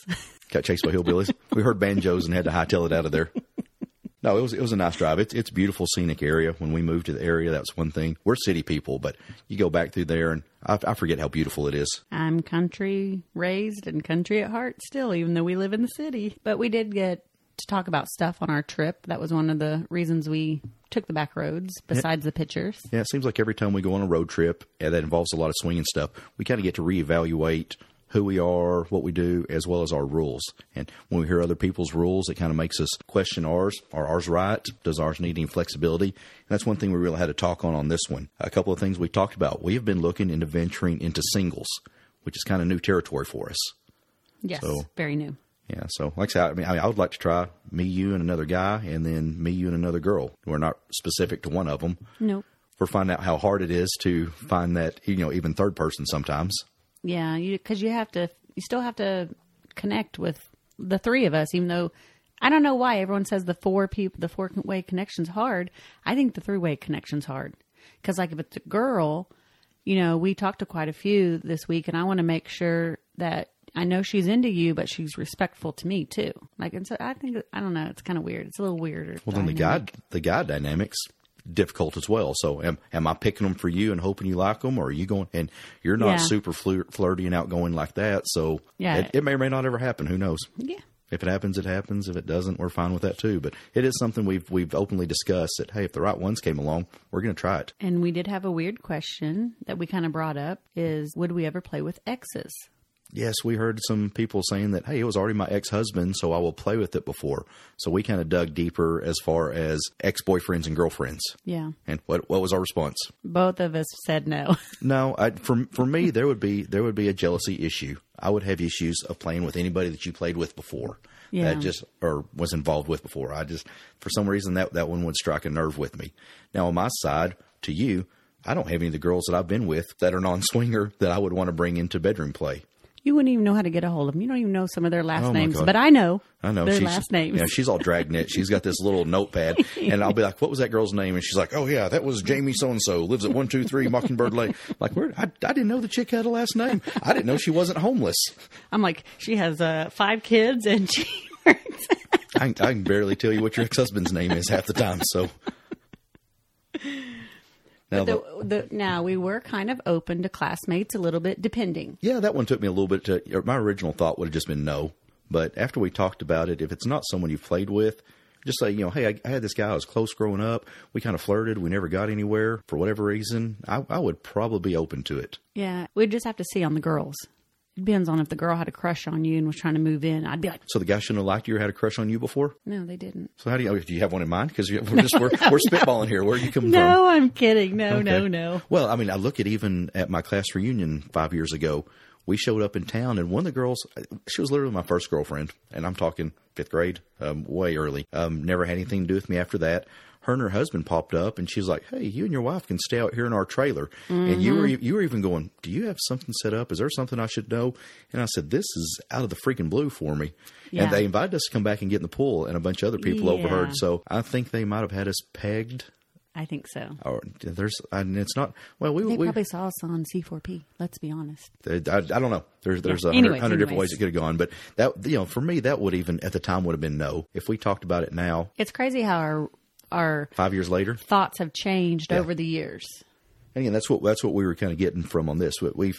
Got chased by hillbillies. We heard banjos and had to hightail it out of there. No, it was a nice drive. It's a beautiful scenic area. When we moved to the area, that's one thing. We're city people, but you go back through there, and I forget how beautiful it is. I'm country raised and country at heart still, even though we live in the city. But we did get to talk about stuff on our trip. That was one of the reasons we took the back roads, besides the pictures. Yeah, it seems like every time we go on a road trip that involves a lot of swinging stuff, we kind of get to reevaluate who we are, what we do, as well as our rules. And when we hear other people's rules, it kind of makes us question ours. Are ours right? Does ours need any flexibility? And that's one thing we really had to talk on this one. A couple of things we talked about. We have been looking into venturing into singles, which is kind of new territory for us. Yes, so, very new. Yeah, so like I said, I would like to try me, you, and another guy, and then me, you, and another girl. We're not specific to one of them. Nope. We're finding out how hard it is to find that, even third person sometimes. Yeah, because you still have to connect with the three of us, even though I don't know why everyone says the four-way connection's hard. I think the three-way connection's hard because, like, if it's a girl, we talked to quite a few this week, and I want to make sure that I know she's into you, but she's respectful to me too. Like, and so I think, I don't know, it's kind of weird. It's a little weirder. Well, then the guy dynamic's difficult as well. So am I picking them for you and hoping you like them, or are you going and you're not super flirty and outgoing like that? So it may or may not ever happen. Who knows? Yeah. If it happens, it happens. If it doesn't, we're fine with that too. But it is something we've openly discussed that, hey, if the right ones came along, we're going to try it. And we did have a weird question that we kind of brought up is, would we ever play with exes? Yes, we heard some people saying that, hey, it was already my ex-husband, so I will play with it before. So we kind of dug deeper as far as ex-boyfriends and girlfriends. Yeah. And what was our response? Both of us said no. No, for me, there would be a jealousy issue. I would have issues of playing with anybody that you played with before. Yeah. That just, or was involved with before. For some reason, that one would strike a nerve with me. Now, on my side, to you, I don't have any of the girls that I've been with that are non-swinger that I would want to bring into bedroom play. You wouldn't even know how to get a hold of them. You don't even know some of their last names, but I know their last names. Yeah, she's all dragnet. She's got this little notepad, and I'll be like, "What was that girl's name?" And she's like, "Oh yeah, that was Jamie so and so. Lives at 123 Mockingbird Lane." Like, I didn't know the chick had a last name. I didn't know she wasn't homeless. I'm like, she has 5 kids, and she works. I can barely tell you what your ex-husband's name is half the time. So. Now, we were kind of open to classmates a little bit, depending. Yeah, that one took me a little bit to... My original thought would have just been no. But after we talked about it, if it's not someone you've played with, just say, hey, I had this guy I was close growing up. We kind of flirted. We never got anywhere. For whatever reason, I would probably be open to it. Yeah, we'd just have to see on the girls. It depends on if the girl had a crush on you and was trying to move in. I'd be like... So the guy shouldn't have liked you or had a crush on you before? No, they didn't. So do you have one in mind? Because we're spitballing here. Where are you coming from? No, I'm kidding. No, okay. No. Well, I look at even at my class reunion 5 years ago, we showed up in town and one of the girls, she was literally my first girlfriend. And I'm talking 5th grade, way early. Never had anything to do with me after that. Her and her husband popped up and she's like, hey, you and your wife can stay out here in our trailer. Mm-hmm. And you were even going, do you have something set up? Is there something I should know? And I said, this is out of the freaking blue for me. Yeah. And they invited us to come back and get in the pool, and a bunch of other people overheard. So I think they might have had us pegged. I think so. Or they probably saw us on C4P. Let's be honest. I don't know. There's 100 different ways it could have gone, but that, for me, that would even at the time would have been no. If we talked about it now, it's crazy how our 5 years later thoughts have changed over the years. And again, that's what we were kind of getting from on this. We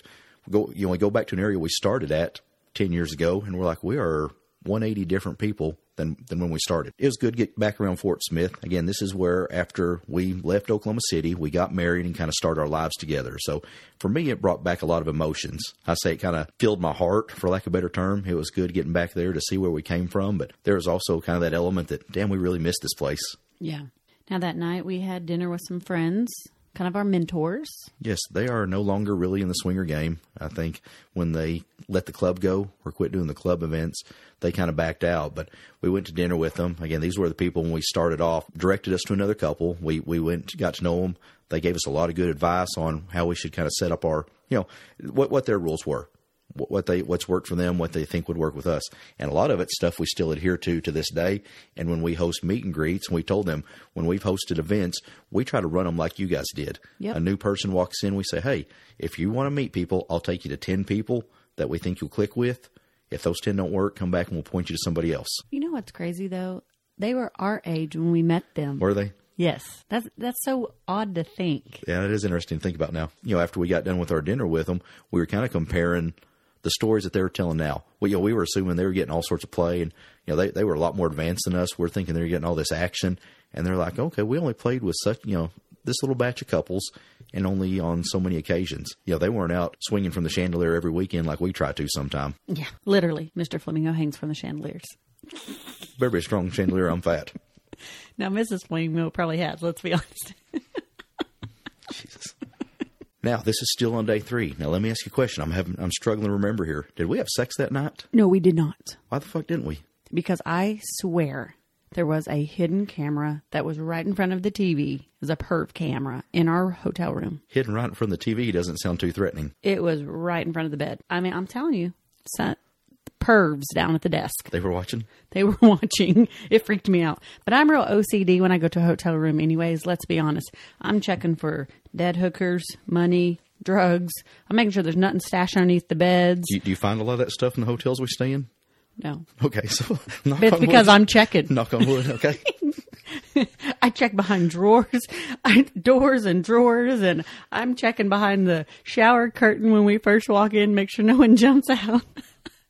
go back to an area we started at 10 years ago, and we're like, we are 180 different people than when we started. It was good to get back around Fort Smith. Again, this is where after we left Oklahoma City, we got married and kind of started our lives together. So for me, it brought back a lot of emotions. I say it kind of filled my heart, for lack of a better term. It was good getting back there to see where we came from. But there was also kind of that element that, damn, we really missed this place. Yeah. Now that night we had dinner with some friends, kind of our mentors. Yes, they are no longer really in the swinger game. I think when they let the club go or quit doing the club events, they kind of backed out. But we went to dinner with them. Again, these were the people when we started off, directed us to another couple. We went, got to know them. They gave us a lot of good advice on how we should kind of set up our, what their rules were. What's worked for them, what they think would work with us. And a lot of it's stuff we still adhere to this day. And when we host meet and greets, and we told them when we've hosted events, we try to run them like you guys did. Yep. A new person walks in, we say, hey, if you want to meet people, I'll take you to 10 people that we think you'll click with. If those 10 don't work, come back and we'll point you to somebody else. You know what's crazy, though? They were our age when we met them. Were they? Yes. That's so odd to think. Yeah, it is interesting to think about now. You know, after we got done with our dinner with them, we were kind of comparing the stories that they were telling now. Well, you know, we were assuming they were getting all sorts of play, and you know, they were a lot more advanced than us. We're thinking they were getting all this action, and they're like, okay, we only played with such, you know, this little batch of couples, and only on so many occasions. You know, they weren't out swinging from the chandelier every weekend like we try to sometime. Yeah, literally. Mr. Flamingo hangs from the chandeliers. Very strong chandelier. I'm fat. Now, Mrs. Flamingo probably has, let's be honest. Jesus. Now, this is still on day 3. Now, let me ask you a question. I'm struggling to remember here. Did we have sex that night? No, we did not. Why the fuck didn't we? Because I swear there was a hidden camera that was right in front of the TV. It was a perv camera in our hotel room. Hidden right in front of the TV doesn't sound too threatening. It was right in front of the bed. I mean, I'm telling you, pervs down at the desk. They were watching? They were watching. It freaked me out. But I'm real OCD when I go to a hotel room anyways. Let's be honest. I'm checking for dead hookers, money, drugs. I'm making sure there's nothing stashed underneath the beds. Do you find a lot of that stuff in the hotels we stay in? No. Okay. So knock it's on because wood. I'm checking. Knock on wood. Okay. I check behind drawers, doors and drawers, and I'm checking behind the shower curtain when we first walk in, make sure no one jumps out.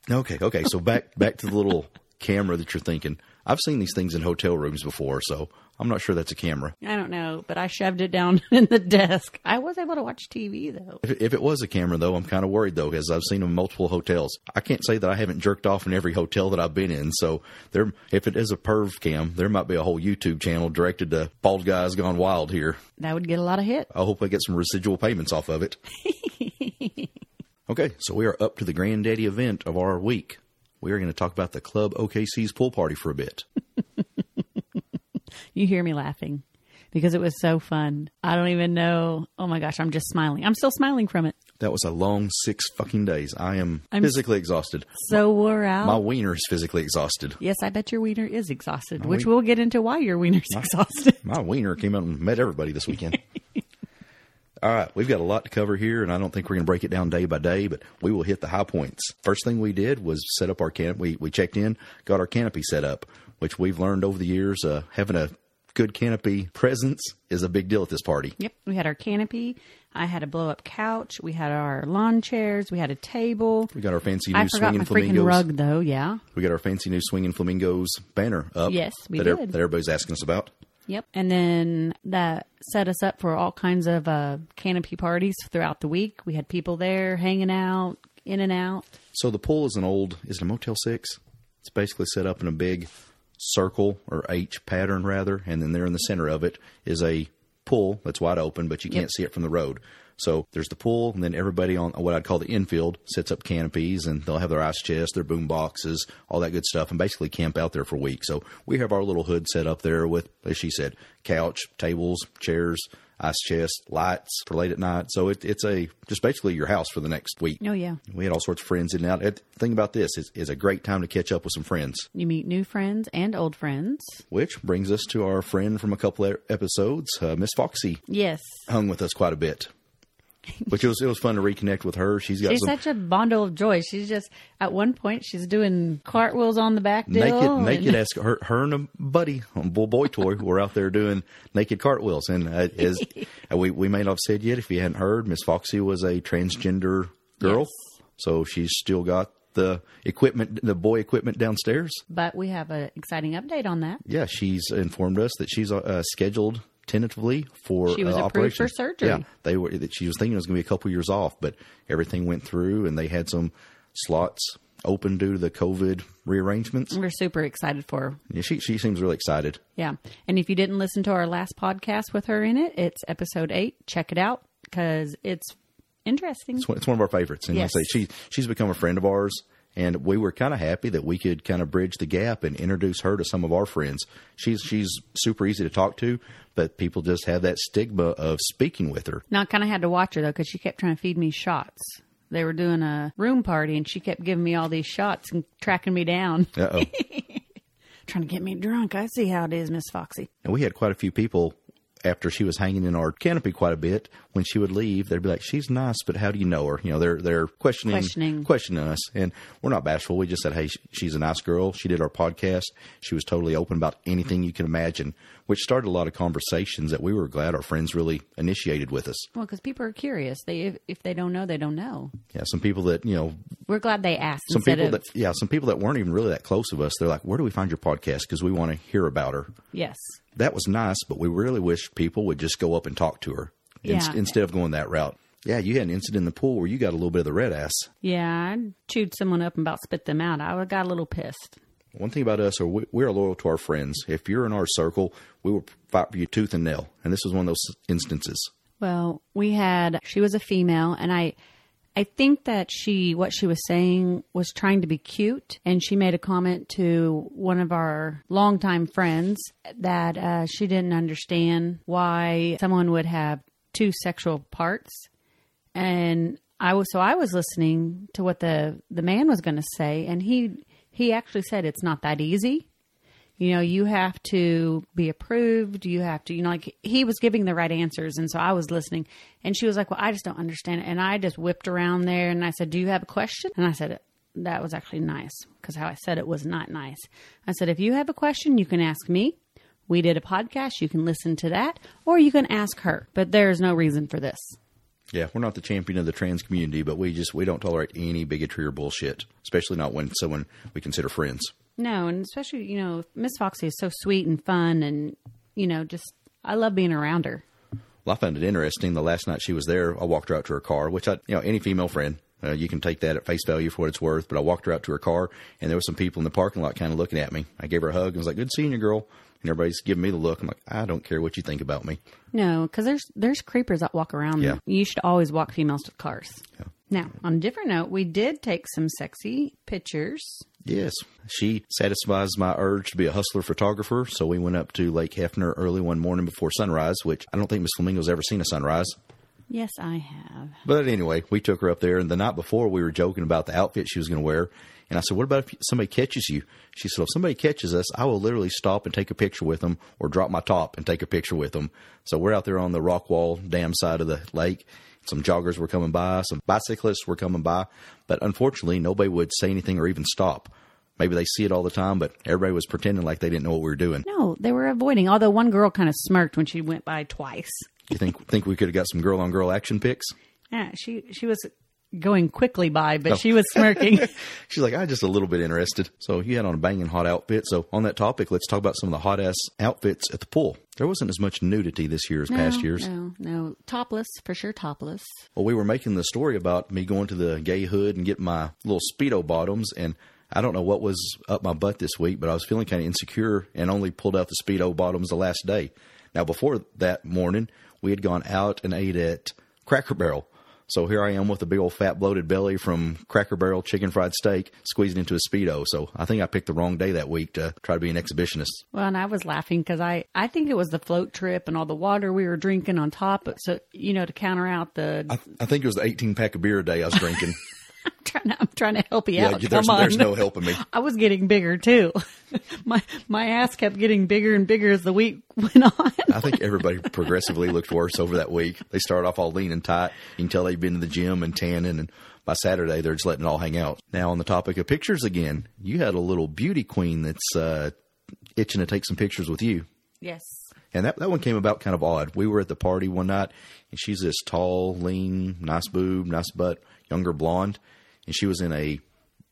Okay. Okay. So back to the little camera that you're thinking. I've seen these things in hotel rooms before, so I'm not sure that's a camera. I don't know, but I shoved it down in the desk. I was able to watch TV, though. If it was a camera, though, I'm kind of worried, though, because I've seen them in multiple hotels. I can't say that I haven't jerked off in every hotel that I've been in. So there, if it is a perv cam, there might be a whole YouTube channel directed to bald guys gone wild here. That would get a lot of hits. I hope I get some residual payments off of it. Okay, so we are up to the granddaddy event of our week. We are going to talk about the Club OKC's pool party for a bit. You hear me laughing because it was so fun. I don't even know. Oh my gosh, I'm just smiling. I'm still smiling from it. That was a long 6 fucking days. I'm physically exhausted. So wore out. My wiener is physically exhausted. Yes, I bet your wiener is exhausted, which we'll get into why your wiener's exhausted. My wiener came out and met everybody this weekend. All right, we've got a lot to cover here, and I don't think we're going to break it down day by day, but we will hit the high points. First thing we did was set up our canopy. We checked in, got our canopy set up, which we've learned over the years, having a good canopy presence is a big deal at this party. Yep, we had our canopy. I had a blow-up couch. We had our lawn chairs. We had a table. We got our fancy new Swinging Flamingos. I forgot my freaking rug, though, yeah. We got our fancy new Swinging Flamingos banner up. Yes, we did. That everybody's asking us about. Yep. And then that set us up for all kinds of canopy parties throughout the week. We had people there hanging out, in and out. So the pool is is it a Motel 6? It's basically set up in a big circle or H pattern rather. And then there in the center of it is a pool that's wide open, but you can't see it from the road. So there's the pool, and then everybody on what I'd call the infield sets up canopies, and they'll have their ice chest, their boom boxes, all that good stuff, and basically camp out there for a week. So we have our little hood set up there with, as she said, couch, tables, chairs, ice chest, lights for late at night. So it's just basically your house for the next week. Oh, yeah. We had all sorts of friends in and out. The thing about this is it's a great time to catch up with some friends. You meet new friends and old friends. Which brings us to our friend from a couple of episodes, Miss Foxy. Yes. Hung with us quite a bit. But it was fun to reconnect with her. She's such a bundle of joy. She's just, at one point, she's doing cartwheels on the back deal. Naked ask her and a buddy on Boy Toy were out there doing naked cartwheels. And as we may not have said yet, if you hadn't heard, Miss Foxy was a transgender girl. Yes. So she's still got the equipment, the boy equipment downstairs. But we have an exciting update on that. Yeah, she's informed us that she's scheduled tentatively for she was approved for surgery. Yeah, she was thinking it was going to be a couple years off, but everything went through, and they had some slots open due to the COVID rearrangements. We're super excited for her. Yeah, she seems really excited. Yeah, and if you didn't listen to our last podcast with her in it, it's episode 8. Check it out because it's interesting. It's one of our favorites, and yes. Like I say, she's become a friend of ours. And we were kind of happy that we could kind of bridge the gap and introduce her to some of our friends. She's super easy to talk to, but people just have that stigma of speaking with her. Now, I kind of had to watch her, though, because she kept trying to feed me shots. They were doing a room party, and she kept giving me all these shots and tracking me down. Uh-oh. Trying to get me drunk. I see how it is, Miss Foxy. And we had quite a few people after she was hanging in our canopy quite a bit, when she would leave, they'd be like, she's nice, but how do you know her? You know, they're questioning us. And we're not bashful. We just said, hey, she's a nice girl. She did our podcast. She was totally open about anything you can imagine, which started a lot of conversations that we were glad our friends really initiated with us. Well, because people are curious. If they don't know, they don't know. Yeah, some people that, you know. We're glad they asked. Some people that weren't even really that close of us, they're like, where do we find your podcast? Because we want to hear about her. Yes. That was nice, but we really wish people would just go up and talk to her instead of going that route. Yeah, you had an incident in the pool where you got a little bit of the red ass. Yeah, I chewed someone up and about spit them out. I got a little pissed. One thing about us, we're loyal to our friends. If you're in our circle, we will fight for you tooth and nail. And this was one of those instances. Well, she was a female, and I think that what she was saying was trying to be cute, and she made a comment to one of our longtime friends that she didn't understand why someone would have two sexual parts. And I was listening to what the man was going to say, and he actually said it's not that easy. You know, you have to be approved. You have to, you know, like he was giving the right answers. And so I was listening, and she was like, well, I just don't understand it. And I just whipped around there and I said, do you have a question? And I said, that was actually nice, because how I said it was not nice. I said, if you have a question, you can ask me. We did a podcast. You can listen to that, or you can ask her, but there's no reason for this. Yeah, we're not the champion of the trans community, but we don't tolerate any bigotry or bullshit, especially not when someone we consider friends. No, and especially, you know, Miss Foxy is so sweet and fun, and, you know, just, I love being around her. Well, I found it interesting. The last night she was there, I walked her out to her car, which any female friend, you can take that at face value for what it's worth, but I walked her out to her car, and there were some people in the parking lot kind of looking at me. I gave her a hug, and was like, good seeing you, girl. And everybody's giving me the look. I'm like, I don't care what you think about me. No, because there's creepers that walk around. Yeah. You should always walk females to cars. Yeah. Now, on a different note, we did take some sexy pictures. Yes. She satisfies my urge to be a hustler photographer. So we went up to Lake Hefner early one morning before sunrise, which I don't think Miss Flamingo's ever seen a sunrise. Yes, I have. But anyway, we took her up there. And the night before, we were joking about the outfit she was going to wear. And I said, what about if somebody catches you? She said, if somebody catches us, I will literally stop and take a picture with them, or drop my top and take a picture with them. So we're out there on the rock wall dam side of the lake. Some joggers were coming by. Some bicyclists were coming by. But unfortunately, nobody would say anything or even stop. Maybe they see it all the time, but everybody was pretending like they didn't know what we were doing. No, they were avoiding. Although one girl kind of smirked when she went by twice. You think we could have got some girl-on-girl action pics? Yeah, she was going quickly by, but she was smirking. She's like, I'm just a little bit interested. So you had on a banging hot outfit. So on that topic, let's talk about some of the hot ass outfits at the pool. There wasn't as much nudity this year as past years. No. Topless, for sure, topless. Well, we were making the story about me going to the gay hood and getting my little Speedo bottoms, and I don't know what was up my butt this week, but I was feeling kind of insecure and only pulled out the Speedo bottoms the last day. Now, before that morning, we had gone out and ate at Cracker Barrel. So here I am with a big old fat bloated belly from Cracker Barrel chicken fried steak squeezing into a Speedo. So I think I picked the wrong day that week to try to be an exhibitionist. Well, and I was laughing because I think it was the float trip and all the water we were drinking on top. So, you know, to counter out the... I think it was the 18-pack of beer a day I was drinking. I'm trying to help you out. There's no helping me. I was getting bigger too. My ass kept getting bigger and bigger as the week went on. I think everybody progressively looked worse over that week. They started off all lean and tight. You can tell they've been to the gym and tanning, and by Saturday they're just letting it all hang out. Now on the topic of pictures again, you had a little beauty queen that's itching to take some pictures with you. Yes. And that one came about kind of odd. We were at the party one night, and she's this tall, lean, nice boob, nice butt, younger blonde. And she was in a,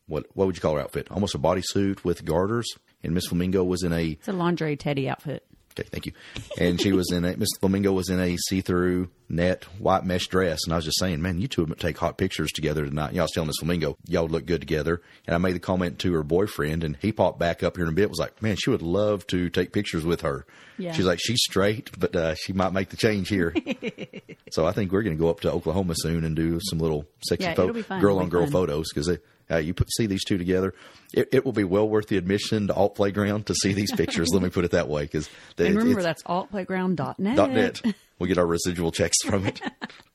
what would you call her outfit? Almost a bodysuit with garters. And Miss Flamingo was in a... It's a lingerie teddy outfit. Okay, thank you. And Miss Flamingo was in a see-through net white mesh dress. And I was just saying, man, you two would take hot pictures together tonight. I was telling Miss Flamingo, y'all would look good together. And I made the comment to her boyfriend, and he popped back up here in a bit, was like, man, she would love to take pictures with her. Yeah. She's like, she's straight, but she might make the change here. So I think we're going to go up to Oklahoma soon and do some little sexy girl-on-girl photos, because you see these two together. It will be well worth the admission to Alt Playground to see these pictures. Let me put it that way. And remember, that's AltPlayground.net. We'll get our residual checks from it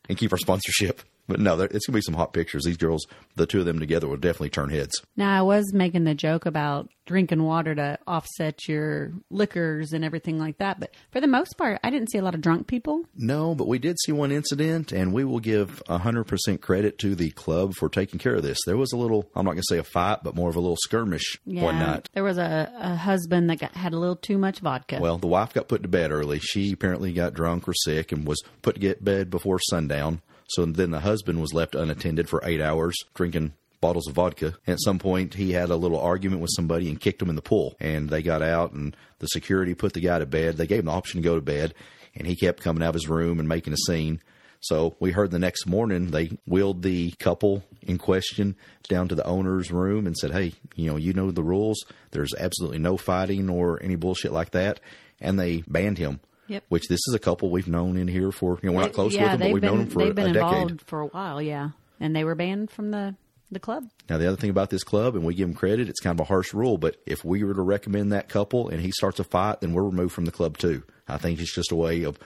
and keep our sponsorship. But no, it's going to be some hot pictures. These girls, the two of them together, will definitely turn heads. Now, I was making the joke about drinking water to offset your liquors and everything like that. But for the most part, I didn't see a lot of drunk people. No, but we did see one incident, and we will give 100% credit to the club for taking care of this. There was a little, I'm not going to say a fight, but more of a little skirmish one night. There was a husband that had a little too much vodka. Well, the wife got put to bed early. She apparently got drunk or sick and was put to get bed before sundown. So then the husband was left unattended for 8 hours drinking bottles of vodka. And at some point, he had a little argument with somebody and kicked him in the pool. And they got out, and the security put the guy to bed. They gave him the option to go to bed, and he kept coming out of his room and making a scene. So we heard the next morning they wheeled the couple in question down to the owner's room and said, hey, you know the rules. There's absolutely no fighting or any bullshit like that. And they banned him. Yep. Which this is a couple we've known in here for, we're not close with them, but we've known them for a decade. They've been involved for a while, yeah. And they were banned from the club. Now, the other thing about this club, and we give them credit, it's kind of a harsh rule, but if we were to recommend that couple and he starts a fight, then we're removed from the club too. I think it's just a way of,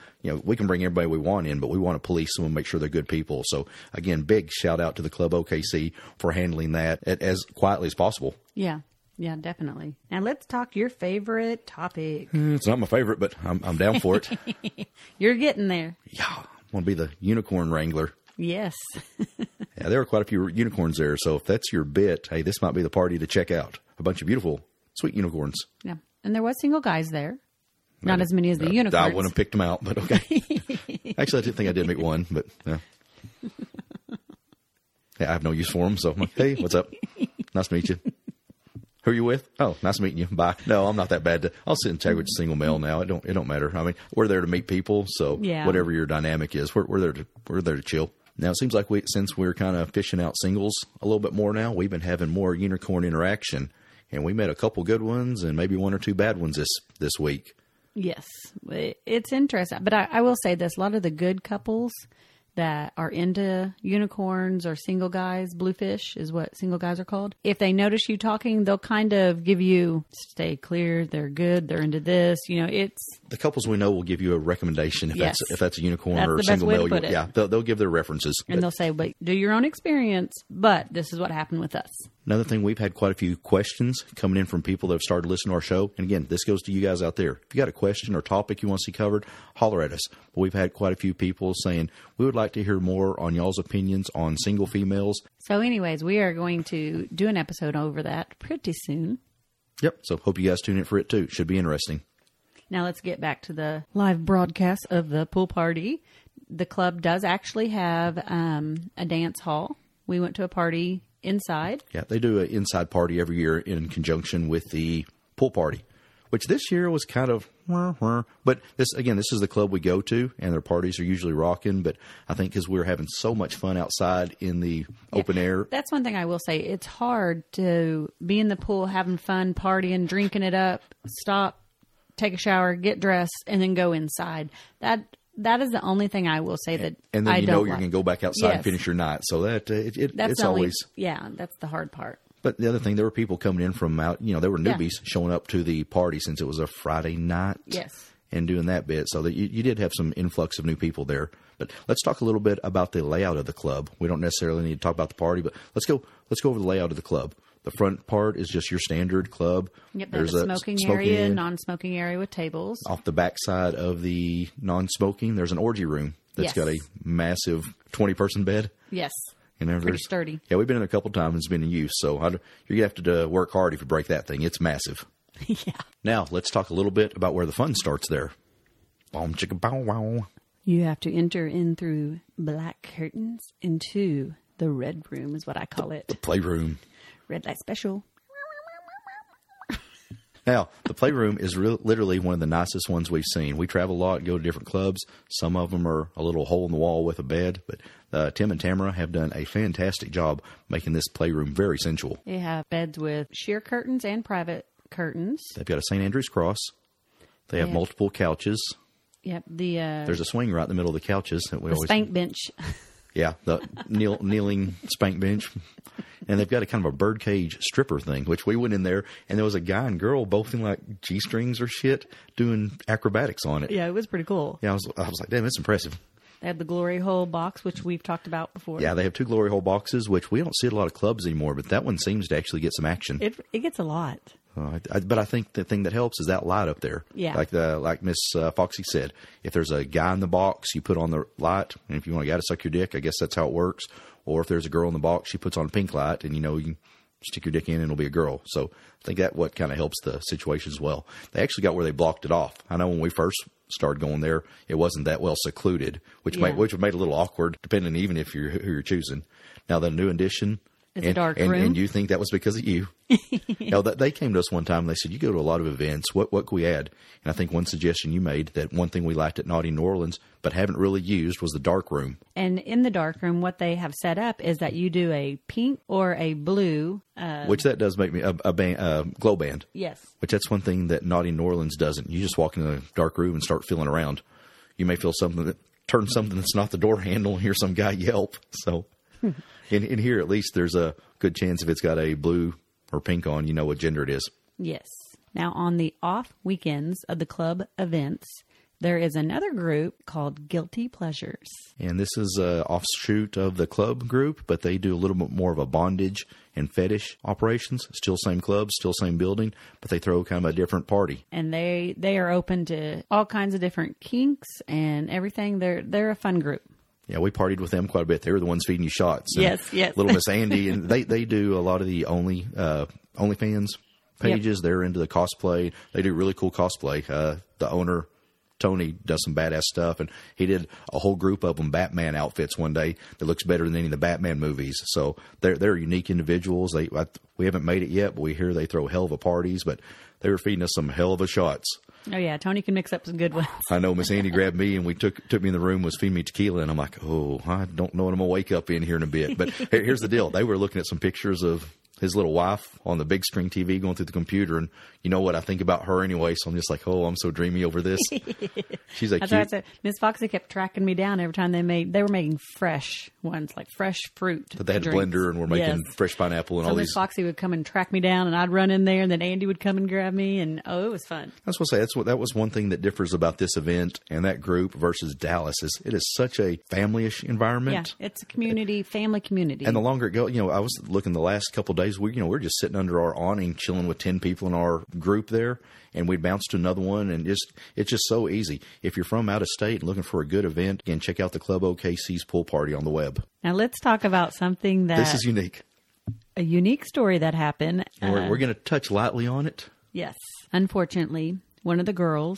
we can bring everybody we want in, but we want to police them and make sure they're good people. So, again, big shout out to the Club OKC for handling that as quietly as possible. Yeah. Yeah, definitely. Now let's talk your favorite topic. It's not my favorite, but I'm down for it. You're getting there. Yeah, I want to be the unicorn wrangler. Yes. Yeah, there are quite a few unicorns there. So if that's your bit, hey, this might be the party to check out. A bunch of beautiful, sweet unicorns. Yeah, and there was single guys there. Not as many as the unicorns. I wouldn't have picked them out, but okay. Actually, I didn't think I did make one, but yeah, I have no use for them. So I'm like, hey, what's up? Nice to meet you. Who are you with? Oh, nice meeting you. Bye. No, I'm not that bad. I'll sit and tag with single male now. It don't matter. I mean, we're there to meet people. So whatever your dynamic is, we're there to chill. Now, it seems like since we're kind of fishing out singles a little bit more now, we've been having more unicorn interaction, and we met a couple good ones and maybe one or two bad ones this week. Yes. It's interesting. But I will say this, a lot of the good couples that are into unicorns or single guys, bluefish is what single guys are called. If they notice you talking, they'll kind of give you, stay clear, they're good, they're into this. The couples we know will give you a recommendation if that's a unicorn that's or a single male. Yeah, they'll give their references. And they'll say, but do your own experience, but this is what happened with us. Another thing, we've had quite a few questions coming in from people that have started listening to our show. And again, this goes to you guys out there. If you got a question or topic you want to see covered, holler at us. But we've had quite a few people saying, we would like to hear more on y'all's opinions on single females. So anyways, we are going to do an episode over that pretty soon. Yep. So hope you guys tune in for it too. Should be interesting. Now let's get back to the live broadcast of the pool party. The club does actually have a dance hall. We went to a party inside. Yeah, they do an inside party every year in conjunction with the pool party, which this year was kind of, but this is the club we go to, and their parties are usually rocking. But I think because we're having so much fun outside in the open air. That's one thing I will say. It's hard to be in the pool, having fun, partying, drinking it up, stop, take a shower, get dressed, and then go inside. That is the only thing I will say that and then I don't you're going to go back outside and finish your night. So that it's always that's the hard part. But the other thing, there were people coming in from out. There were newbies showing up to the party since it was a Friday night. Yes, and doing that bit, so that you did have some influx of new people there. But let's talk a little bit about the layout of the club. We don't necessarily need to talk about the party, but let's go over the layout of the club. The front part is just your standard club. Yep, there's a smoking area, non-smoking area with tables. Off the backside of the non-smoking, there's an orgy room that's got a massive 20-person bed. Yes, pretty sturdy. Yeah, we've been in a couple times. It's been in use, so you're going to have to work hard if you break that thing. It's massive. Yeah. Now, let's talk a little bit about where the fun starts there. Boom, chicka, bow, wow. You have to enter in through black curtains into the red room is what I call it. The playroom. Red light special. Now, the playroom is literally one of the nicest ones we've seen. We travel a lot, go to different clubs. Some of them are a little hole in the wall with a bed, but Tim and Tamara have done a fantastic job making this playroom very sensual. They have beds with sheer curtains and private curtains. They've got a St. Andrew's cross. They have multiple couches. Yep. There's a swing right in the middle of the couches that we always spank bench. Yeah, the kneeling spank bench. And they've got a kind of a birdcage stripper thing, which we went in there, and there was a guy and girl both in like G-strings or shit doing acrobatics on it. Yeah, it was pretty cool. Yeah, I was like, damn, that's impressive. They had the Glory Hole box, which we've talked about before. Yeah, they have two Glory Hole boxes, which we don't see at a lot of clubs anymore, but that one seems to actually get some action. It gets a lot. But I think the thing that helps is that light up there. Yeah. Like Miss Foxy said, if there's a guy in the box, you put on the light. And if you want a guy to suck your dick, I guess that's how it works. Or if there's a girl in the box, she puts on a pink light, and, you know, you can stick your dick in and it'll be a girl. So I think that what kind of helps the situation as well. They actually got where they blocked it off. I know when we first started going there, it wasn't that well secluded, which made it a little awkward, depending even if you're who you're choosing. Now the new addition, it's a dark room. And you think that was because of you. Now they came to us one time and they said, you go to a lot of events. What can we add? And I think one suggestion you made, that one thing we liked at Naughty New Orleans, but haven't really used, was the dark room. And in the dark room, what they have set up is that you do a pink or a blue, which that does make me a glow band. Yes. Which that's one thing that Naughty New Orleans doesn't. You just walk into a dark room and start feeling around. You may feel something that turns something that's not the door handle and hear some guy yelp. So in here, at least, there's a good chance if it's got a blue or pink on, you know what gender it is. Yes. Now, on the off weekends of the club events, there is another group called Guilty Pleasures. And this is an offshoot of the club group, but they do a little bit more of a bondage and fetish operations. Still same club, still same building, but they throw kind of a different party. And they are open to all kinds of different kinks and everything. They're a fun group. Yeah, we partied with them quite a bit. They were the ones feeding you shots. Yes. Little Miss Andy. And they do a lot of the OnlyFans pages. Yep. They're into the cosplay. They do really cool cosplay. The owner, Tony, does some badass stuff. And he did a whole group of them Batman outfits one day that looks better than any of the Batman movies. So they're unique individuals. We haven't made it yet, but we hear they throw hell of a parties. But they were feeding us some hell of a shots. Oh, yeah. Tony can mix up some good ones. I know. Miss Andy grabbed me and we took me in the room, was feeding me tequila. And I'm like, oh, I don't know what I'm going to wake up in here in a bit. But here's the deal. They were looking at some pictures of his little wife on the big screen TV going through the computer. And you know what? I think about her anyway. So I'm just like, oh, I'm so dreamy over this. She's like, Miss Foxy kept tracking me down every time they were making fresh ones, like fresh fruit. But they had a blender and were making fresh pineapple and all these. Miss Foxy would come and track me down and I'd run in there and then Andy would come and grab me. And oh, it was fun. I was going to say, that was one thing that differs about this event and that group versus Dallas is it is such a family-ish environment. Yeah, it's a family community. And the longer it goes, you know, I was looking the last couple of days, we're just sitting under our awning, chilling with 10 people in our group there, and we bounced to another one, and it's just so easy. If you're from out of state and looking for a good event, again, check out the Club OKC's pool party on the web. Now let's talk about something this is unique. A unique story that happened. We're going to touch lightly on it. Yes. Unfortunately, one of the girls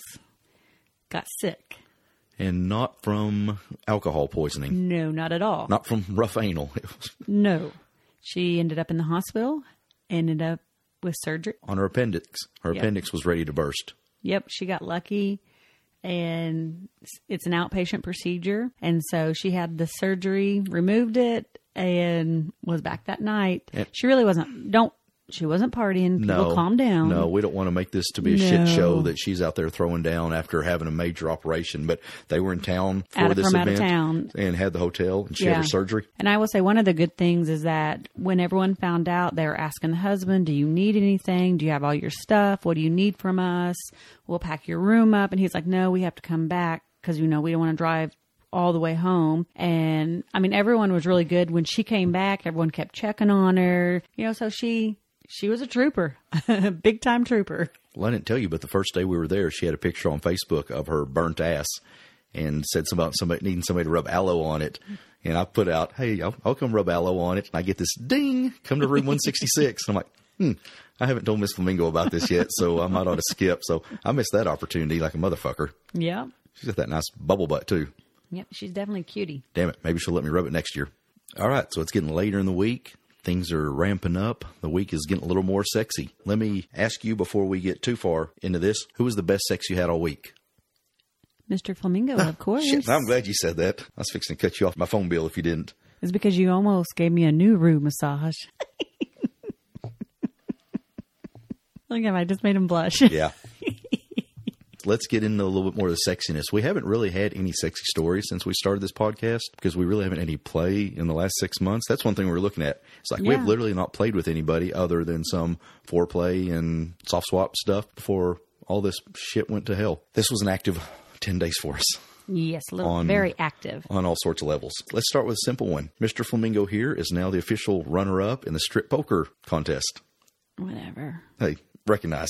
got sick. And not from alcohol poisoning. No, not at all. Not from rough anal. No. She ended up in the hospital, ended up with surgery. On her appendix. Her appendix was ready to burst. Yep. She got lucky. And it's an outpatient procedure. And so she had the surgery, removed it, and was back that night. And she really wasn't. She wasn't partying. People calm down. No, we don't want to make this to be a shit show that she's out there throwing down after having a major operation. But they were in town for this event. Out of town. And had the hotel and she had her surgery. And I will say one of the good things is that when everyone found out, they were asking the husband, do you need anything? Do you have all your stuff? What do you need from us? We'll pack your room up. And he's like, no, we have to come back because, you know, we don't want to drive all the way home. And I mean, everyone was really good. When she came back, everyone kept checking on her, you know, so she was a trooper, a big-time trooper. Well, I didn't tell you, but the first day we were there, she had a picture on Facebook of her burnt ass and said about somebody needing somebody to rub aloe on it. And I put out, hey, I'll come rub aloe on it. And I get this ding, come to room 166. And I'm like, I haven't told Miss Flamingo about this yet, so I might ought to skip. So I missed that opportunity like a motherfucker. Yeah. She's got that nice bubble butt, too. Yep, she's definitely a cutie. Damn it, maybe she'll let me rub it next year. All right, so it's getting later in the week. Things are ramping up. The week is getting a little more sexy. Let me ask you before we get too far into this, who was the best sex you had all week? Mr. Flamingo, of course. Shit, I'm glad you said that. I was fixing to cut you off my phone bill if you didn't. It's because you almost gave me a Nuru massage. Look at him, I just made him blush. Yeah. Let's get into a little bit more of the sexiness. We haven't really had any sexy stories since we started this podcast because we really haven't had any play in the last 6 months. That's one thing we're looking at. It's like we have literally not played with anybody other than some foreplay and soft swap stuff before all this shit went to hell. This was an active 10 days for us. Yes, very active. On all sorts of levels. Let's start with a simple one. Mr. Flamingo here is now the official runner-up in the strip poker contest. Whatever. Hey, recognize.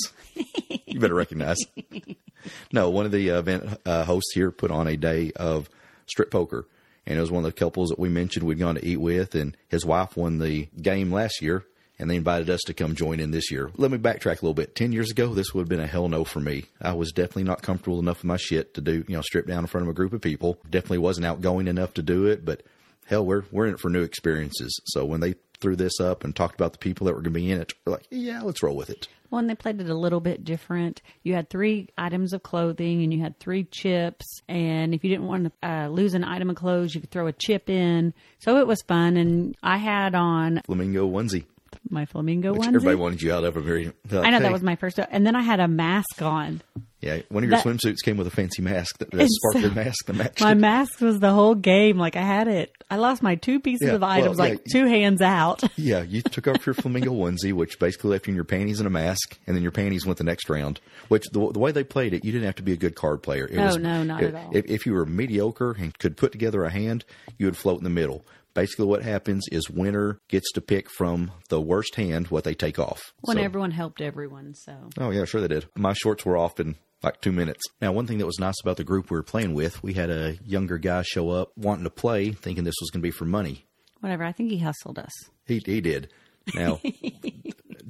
You better recognize. No, one of the event hosts here put on a day of strip poker. And it was one of the couples that we mentioned we'd gone to eat with. And his wife won the game last year. And they invited us to come join in this year. Let me backtrack a little bit. 10 years ago, this would have been a hell no for me. I was definitely not comfortable enough with my shit to do, strip down in front of a group of people. Definitely wasn't outgoing enough to do it. But hell, we're in it for new experiences. So when they threw this up and talked about the people that were going to be in it, we're like, yeah, let's roll with it. Well, and they played it a little bit different. You had 3 items of clothing and you had 3 chips. And if you didn't want to lose an item of clothes, you could throw a chip in. So it was fun. And I had on Flamingo onesie. My flamingo onesie. Everybody wanted you out of a very... I know, that was my first... And then I had a mask on. Yeah, one of your swimsuits came with a fancy mask, that sparkly mask that matched My mask was the whole game. Like, I had it. I lost my 2 pieces of items, two hands out. Yeah, you took off your flamingo onesie, which basically left you in your panties and a mask, and then your panties went the next round, which the way they played it, you didn't have to be a good card player. Not at all. If you were mediocre and could put together a hand, you would float in the middle. Basically, what happens is winner gets to pick from the worst hand what they take off. Everyone helped everyone, so. Oh, yeah, sure they did. My shorts were off in like 2 minutes. Now, one thing that was nice about the group we were playing with, we had a younger guy show up wanting to play, thinking this was going to be for money. Whatever, I think he hustled us. He did. Now,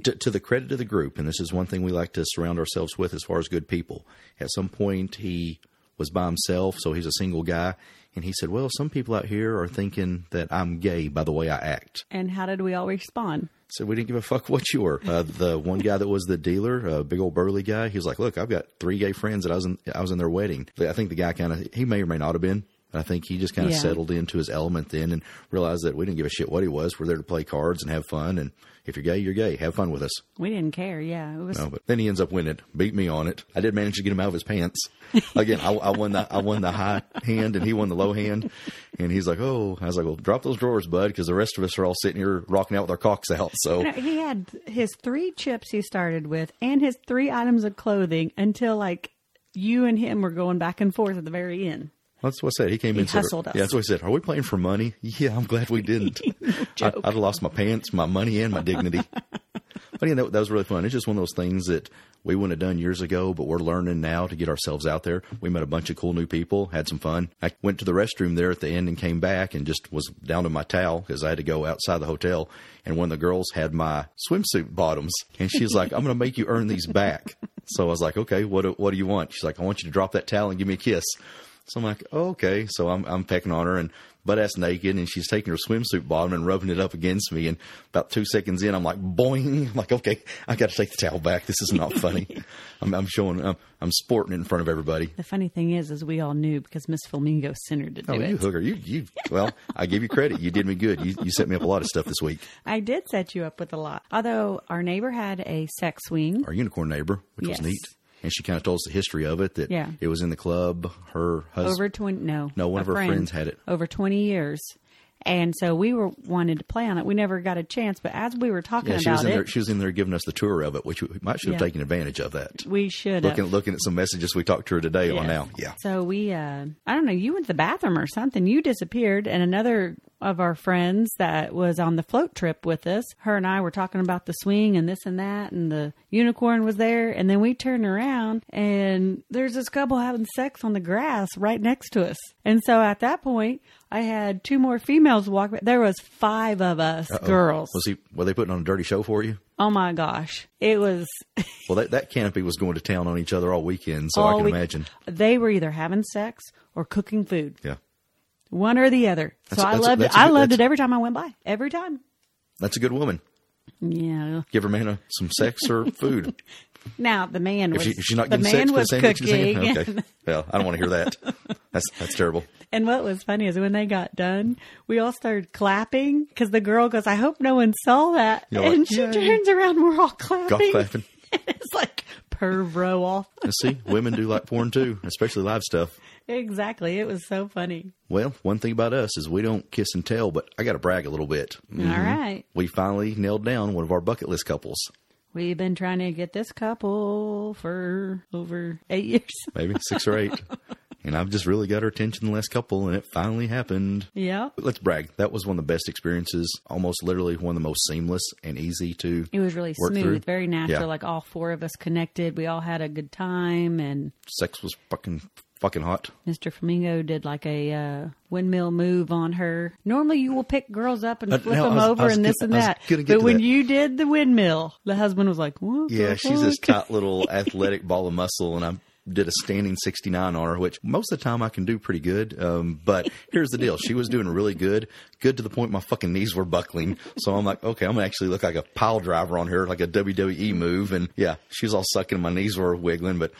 to the credit of the group, and this is one thing we like to surround ourselves with as far as good people, at some point he was by himself, so he's a single guy. And he said, well, some people out here are thinking that I'm gay by the way I act. And how did we all respond? So we didn't give a fuck what you were. The one guy that was the dealer, a big old burly guy, he was like, look, I've got 3 gay friends that I was in their wedding. I think the guy he may or may not have been. I think he just settled into his element then and realized that we didn't give a shit what he was. We're there to play cards and have fun. And if you're gay, you're gay. Have fun with us. We didn't care. Yeah. But then he ends up winning. Beat me on it. I did manage to get him out of his pants. Again, I won the high hand and he won the low hand. And he's like, oh, I was like, well, drop those drawers, bud, because the rest of us are all sitting here rocking out with our cocks out. So he had his 3 chips he started with and his 3 items of clothing until like you and him were going back and forth at the very end. That's what I said. He came in and hustled us. Yeah, that's what he said. Are we playing for money? Yeah, I'm glad we didn't. I'd have lost my pants, my money, and my dignity. But yeah, that was really fun. It's just one of those things that we wouldn't have done years ago, but we're learning now to get ourselves out there. We met a bunch of cool new people, had some fun. I went to the restroom there at the end and came back and just was down to my towel because I had to go outside the hotel. And one of the girls had my swimsuit bottoms. And she's like, I'm going to make you earn these back. So I was like, okay, what do you want? She's like, I want you to drop that towel and give me a kiss. So I'm like, oh, okay. So I'm pecking on her and butt-ass naked, and she's taking her swimsuit bottom and rubbing it up against me. And about 2 seconds in, I'm like, boing. I'm like, okay, I got to take the towel back. This is not funny. I'm sporting it in front of everybody. The funny thing is we all knew because Miss Flamingo sent her to do it. Oh, you hooker. Well, I give you credit. You did me good. You set me up a lot of stuff this week. I did set you up with a lot. Although our neighbor had a sex swing. Our unicorn neighbor, which was neat. And she kind of told us the history of it, that it was in the club, her husband. One of her friends had it. Over 20 years. And so we wanted to play on it. We never got a chance. But as we were talking about it. She was in there giving us the tour of it, which we might should have taken advantage of that. We should have. Looking at some messages we talked to her today on now. Yeah. So we, I don't know, you went to the bathroom or something. You disappeared. And another of our friends that was on the float trip with us, her and I were talking about the swing and this and that. And the unicorn was there. And then we turned around and there's this couple having sex on the grass right next to us. And so at that point, I had 2 more females walk. There was 5 of us girls. Were they putting on a dirty show for you? Oh my gosh. It was. Well, that canopy was going to town on each other all weekend. So I can imagine. They were either having sex or cooking food. Yeah. One or the other. I loved it every time I went by. Every time. That's a good woman. Yeah. Give her some sex or food. Now, the man was cooking. Okay. Well, I don't want to hear that. That's terrible. And what was funny is when they got done, we all started clapping because the girl goes, I hope no one saw that. She turns around and we're all clapping. And it's like pervro off. See, women do like porn too, especially live stuff. Exactly. It was so funny. Well, one thing about us is we don't kiss and tell, but I got to brag a little bit. Mm-hmm. All right. We finally nailed down one of our bucket list couples. We've been trying to get this couple for over 8 years. Maybe 6 or 8. And I've just really got her attention the last couple, and it finally happened. Yeah. But let's brag. That was one of the best experiences, almost literally one of the most seamless and easy to It was really work smooth, through. Very natural. Yeah. Like all four of us connected. We all had a good time. And sex was fucking hot. Mr. Flamingo did like a windmill move on her. Normally you will pick girls up and flip them over and this and that. But when you did the windmill, the husband was like, what? Yeah, she's this tight little athletic ball of muscle, and I did a standing 69 on her, which most of the time I can do pretty good. But here's the deal. She was doing really good to the point my fucking knees were buckling. So I'm like, okay, I'm going to actually look like a pile driver on her, like a WWE move. And yeah, she was all sucking. My knees were wiggling, but...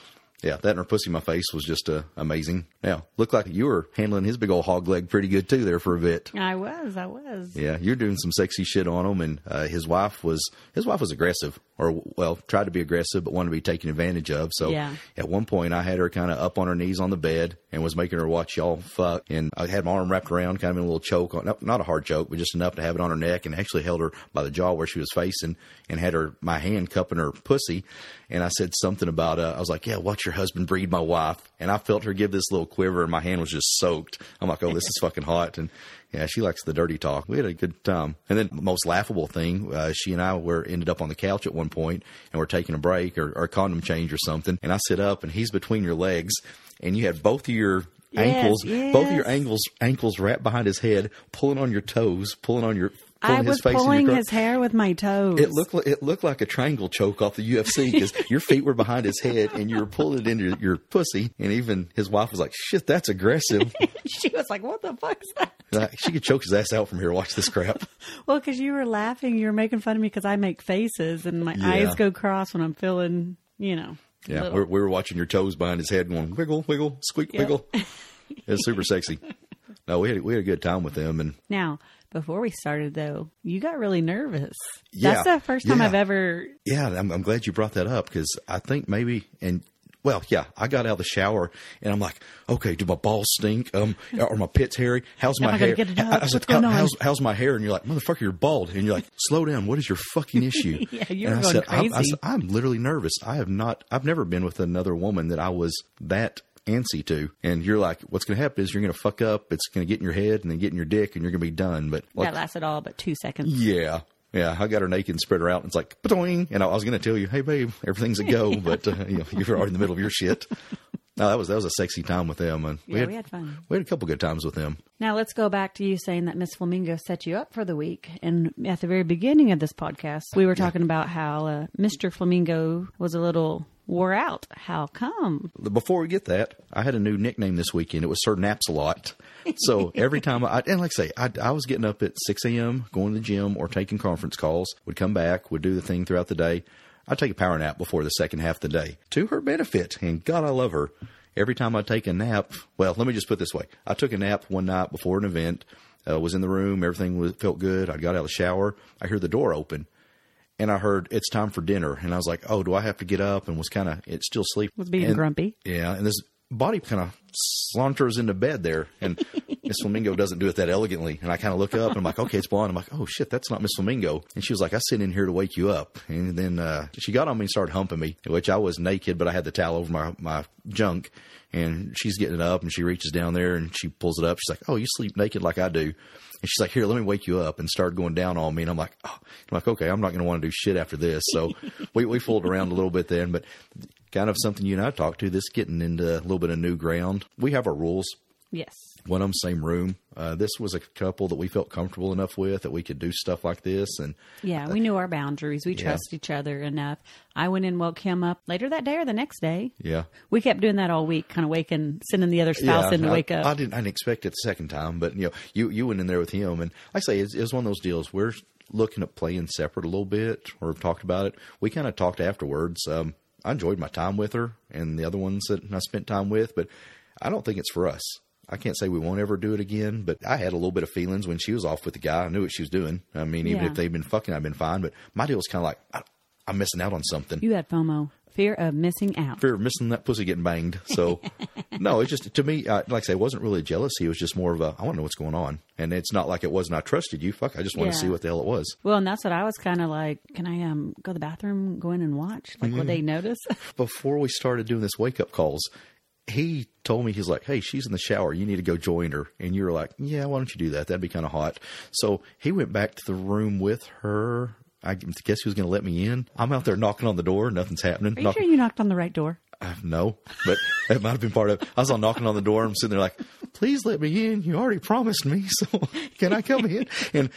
yeah, that and her pussy in my face was just amazing. Yeah, looked like you were handling his big old hog leg pretty good, too, there for a bit. I was. Yeah, you're doing some sexy shit on him, and his wife was aggressive, or, well, tried to be aggressive, but wanted to be taken advantage of. So At one point, I had her kind of up on her knees on the bed and was making her watch y'all fuck, and I had my arm wrapped around, kind of in a little choke, not a hard choke, but just enough to have it on her neck, and actually held her by the jaw where she was facing, and had my hand cupping her pussy, and I said something about, I was like, yeah, watch your husband breed my wife, and I felt her give this little quiver, and my hand was just soaked. I'm like, oh, this is fucking hot. And yeah, she likes the dirty talk. We had a good time. And then the most laughable thing, she and I ended up on the couch at one point, and we're taking a break or a condom change or something, and I sit up and he's between your legs, and you had both of your ankles, both of your ankles wrapped behind his head, pulling on your toes, I was pulling his hair with my toes. It looked like a triangle choke off the UFC because your feet were behind his head and you were pulling it into your pussy. And even his wife was like, shit, that's aggressive. She was like, what the fuck is that? Like, she could choke his ass out from here. Watch this crap. Well, because you were laughing. You were making fun of me because I make faces and my eyes go cross when I'm feeling, you know. Yeah, we were watching your toes behind his head going, wiggle, wiggle, squeak, wiggle. It was super sexy. No, we had a good time with them. And now... before we started, though, you got really nervous. Yeah. That's the first time I've ever... yeah, I'm glad you brought that up because I think maybe... and. Well, yeah, I got out of the shower and I'm like, okay, do my balls stink? Are my pits hairy? How's my hair? I was like, how's my hair? And you're like, motherfucker, you're bald. And you're like, slow down. What is your fucking issue? Yeah, you're going crazy. I said, I'm literally nervous. I've never been with another woman that I was that antsy to. And you're like, what's going to happen is you're going to fuck up. It's going to get in your head and then get in your dick and you're going to be done. But that lasted all but 2 seconds. Yeah. Yeah, I got her naked and spread her out, and it's like, ba-doing. And I was going to tell you, hey, babe, everything's a go, but you're already in the middle of your shit. No, that was a sexy time with them. And we had fun. We had a couple good times with them. Now, let's go back to you saying that Miss Flamingo set you up for the week. And at the very beginning of this podcast, we were talking about how Mr. Flamingo was a little... wore out. How come? Before we get that, I had a new nickname this weekend. It was Sir Naps-a-Lot. So every time I was getting up at 6 a.m., going to the gym or taking conference calls, would come back, would do the thing throughout the day. I'd take a power nap before the second half of the day to her benefit. And God, I love her. Every time I take a nap, well, let me just put it this way. I took a nap one night before an event, was in the room. Everything felt good. I got out of the shower. I hear the door open. And I heard, it's time for dinner. And I was like, oh, do I have to get up? And was kind of, it's still sleep. Was being grumpy. Yeah. And this body kind of saunters into bed there. And Miss Flamingo doesn't do it that elegantly. And I kind of look up and I'm like, okay, it's blonde. I'm like, oh, shit, that's not Miss Flamingo. And she was like, I sit in here to wake you up. And then she got on me and started humping me, which I was naked, but I had the towel over my junk. And she's getting it up and she reaches down there and she pulls it up. She's like, oh, you sleep naked like I do. And she's like, here, let me wake you up, and started going down on me. And I'm like, okay, I'm not going to want to do shit after this. So we fooled around a little bit then, but kind of something you and I talked to, this getting into a little bit of new ground. We have our rules. Yes. One of them, same room. This was a couple that we felt comfortable enough with that we could do stuff like this. And yeah, we knew our boundaries. We trust each other enough. I went and woke him up later that day or the next day. Yeah. We kept doing that all week, kind of waking, sending the other spouse in to wake up. I didn't expect it the second time, but you went in there with him. And like I say, it's one of those deals. We're looking at playing separate a little bit or have talked about it. We kind of talked afterwards. I enjoyed my time with her and the other ones that I spent time with, but I don't think it's for us. I can't say we won't ever do it again, but I had a little bit of feelings when she was off with the guy. I knew what she was doing. I mean, even if they've been fucking, I've been fine. But my deal was kind of like, I'm missing out on something. You had FOMO. Fear of missing out. Fear of missing that pussy getting banged. So, no, it's just, to me, like I say, it wasn't really jealousy. It was just more of I want to know what's going on. And it's not like it wasn't, I trusted you. Fuck, I just want to see what the hell it was. Well, and that's what I was kind of like, can I go to the bathroom, go in and watch? Like, will they notice? Before we started doing this wake-up calls, he told me, he's like, hey, she's in the shower. You need to go join her. And you were like, yeah, why don't you do that? That'd be kind of hot. So he went back to the room with her. I guess he was going to let me in. I'm out there knocking on the door. Nothing's happening. Are you sure you knocked on the right door? No, but that might have been part of it. I was on knocking on the door. I'm sitting there like, please let me in. You already promised me. So can I come in? And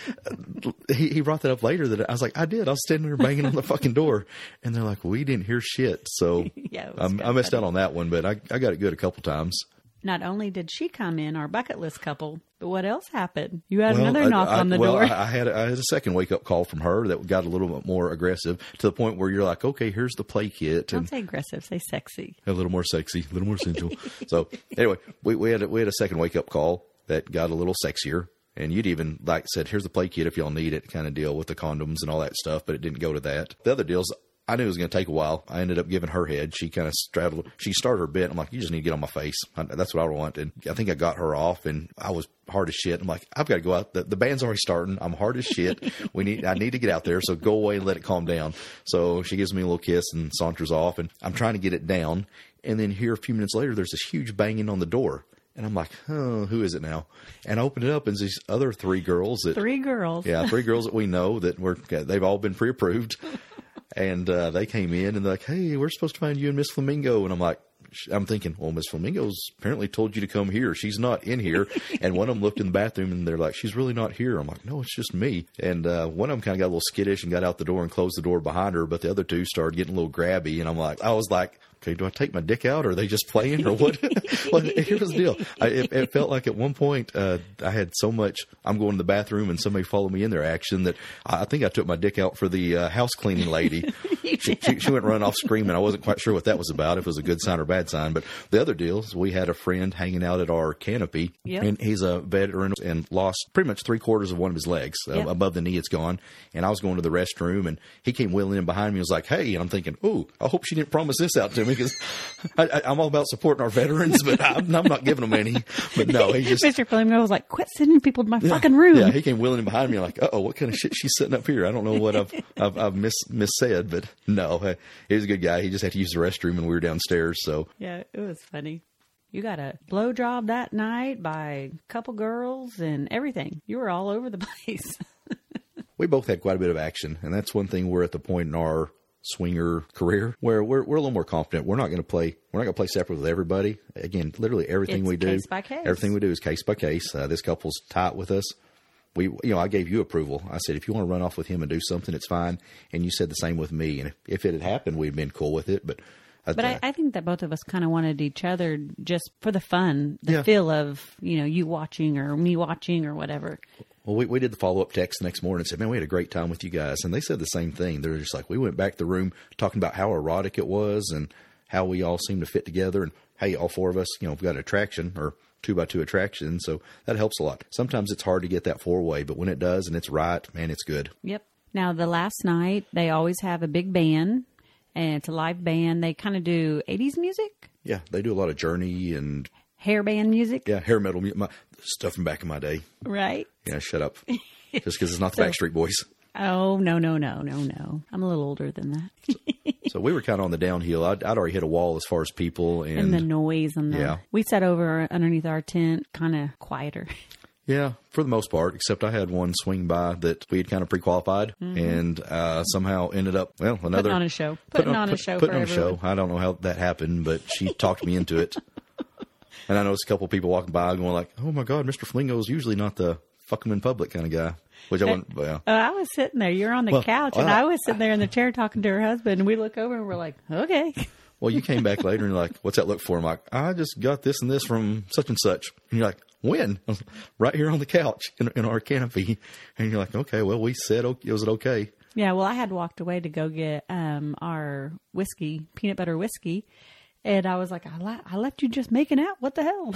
he brought that up later that I was like, I did. I was standing there banging on the fucking door. And they're like, we didn't hear shit. So yeah, I messed out on that one, but I got it good a couple times. Not only did she come in, our bucket list couple, but what else happened? You had another knock on the door. I had a second wake-up call from her that got a little bit more aggressive to the point where you're like, okay, here's the play kit. Don't say aggressive, say sexy. A little more sexy, a little more sensual. So anyway, we had a second wake-up call that got a little sexier. And you'd even like said, here's the play kit if y'all need it kind of deal with the condoms and all that stuff, but it didn't go to that. The other deals... I knew it was going to take a while. I ended up giving her head. She kind of straddled. She started her bit. I'm like, you just need to get on my face. That's what I want. And I think I got her off and I was hard as shit. I'm like, I've got to go out. The band's already starting. I'm hard as shit. I need to get out there. So go away and let it calm down. So she gives me a little kiss and saunters off and I'm trying to get it down. And then here a few minutes later, there's this huge banging on the door. And I'm like, oh, who is it now? And I opened it up and these other three girls. Yeah. Three girls that we know that they've all been pre-approved. And they came in and they're like, hey, we're supposed to find you and Miss Flamingo. And I'm like, I'm thinking, well, Miss Flamingo's apparently told you to come here. She's not in here. And one of them looked in the bathroom and they're like, she's really not here. I'm like, no, it's just me. And one of them kind of got a little skittish and got out the door and closed the door behind her. But the other two started getting a little grabby. And I was like, okay, do I take my dick out or are they just playing or what? Well, here was the deal. It felt like at one point I had so much I'm going to the bathroom and somebody followed me in their action that I think I took my dick out for the house cleaning lady. She went running off screaming. I wasn't quite sure what that was about, if it was a good sign or bad sign. But the other deal is we had a friend hanging out at our canopy, yep. And he's a veteran and lost pretty much 3/4 of one of his legs. Yep. Above the knee, it's gone. And I was going to the restroom, and he came wheeling in behind me and was like, hey, and I'm thinking, ooh, I hope she didn't promise this out to me because I'm all about supporting our veterans, but I'm not giving them any. But no, he just... Mr. Flamingo was like, quit sending people to my fucking room. Yeah, he came wheeling in behind me like, uh-oh, what kind of shit she's setting up here? I don't know what I've missaid, but... No, he was a good guy. He just had to use the restroom and we were downstairs. So yeah, it was funny. You got a blowjob that night by a couple girls and everything. You were all over the place. We both had quite a bit of action. And that's one thing, we're at the point in our swinger career where we're a little more confident. We're not going to play separate with everybody. Again, literally everything we do. Case by case. Everything we do is case by case. This couple's tight with us. I gave you approval. I said, if you want to run off with him and do something, it's fine. And you said the same with me. And if it had happened, we'd been cool with it. But I think that both of us kind of wanted each other just for the fun, the feel of, you watching or me watching or whatever. Well, we did the follow-up text the next morning and said, man, we had a great time with you guys. And they said the same thing. They're just like, we went back to the room talking about how erotic it was and how we all seemed to fit together. And hey, all four of us, we've got an attraction or 2x2 attraction. So that helps a lot. Sometimes it's hard to get that 4-way, but when it does and it's right, man, it's good. Yep. Now the last night, they always have a big band and it's a live band. They kind of do 80s music. Yeah. They do a lot of Journey and hair band music. Yeah. Hair metal stuff from back in my day. Right. Yeah. Shut up. Just because it's not the Backstreet Boys. Oh, no. I'm a little older than that. So we were kind of on the downhill. I'd already hit a wall as far as people. And the noise. We sat over underneath our tent, kind of quieter. Yeah, for the most part, except I had one swing by that we had kind of pre-qualified and somehow ended up, putting on a show. I don't know how that happened, but she talked me into it. And I noticed a couple of people walking by going like, oh my God, Mr. Flamingo is usually not the fuck him in public kind of guy. Which I wouldn't. Yeah. I was sitting there. You're on the couch, and I was sitting there in the chair talking to her husband. And we look over, and we're like, "Okay." Well, you came back later, and you're like, "What's that look for?" I'm like, "I just got this and this from such and such." And you're like, "When?" I was like, right here on the couch in our canopy. And you're like, "Okay, well, we said, was it okay?" Yeah. Well, I had walked away to go get our whiskey, peanut butter whiskey, and I was like, "I left you just making out. What the hell?"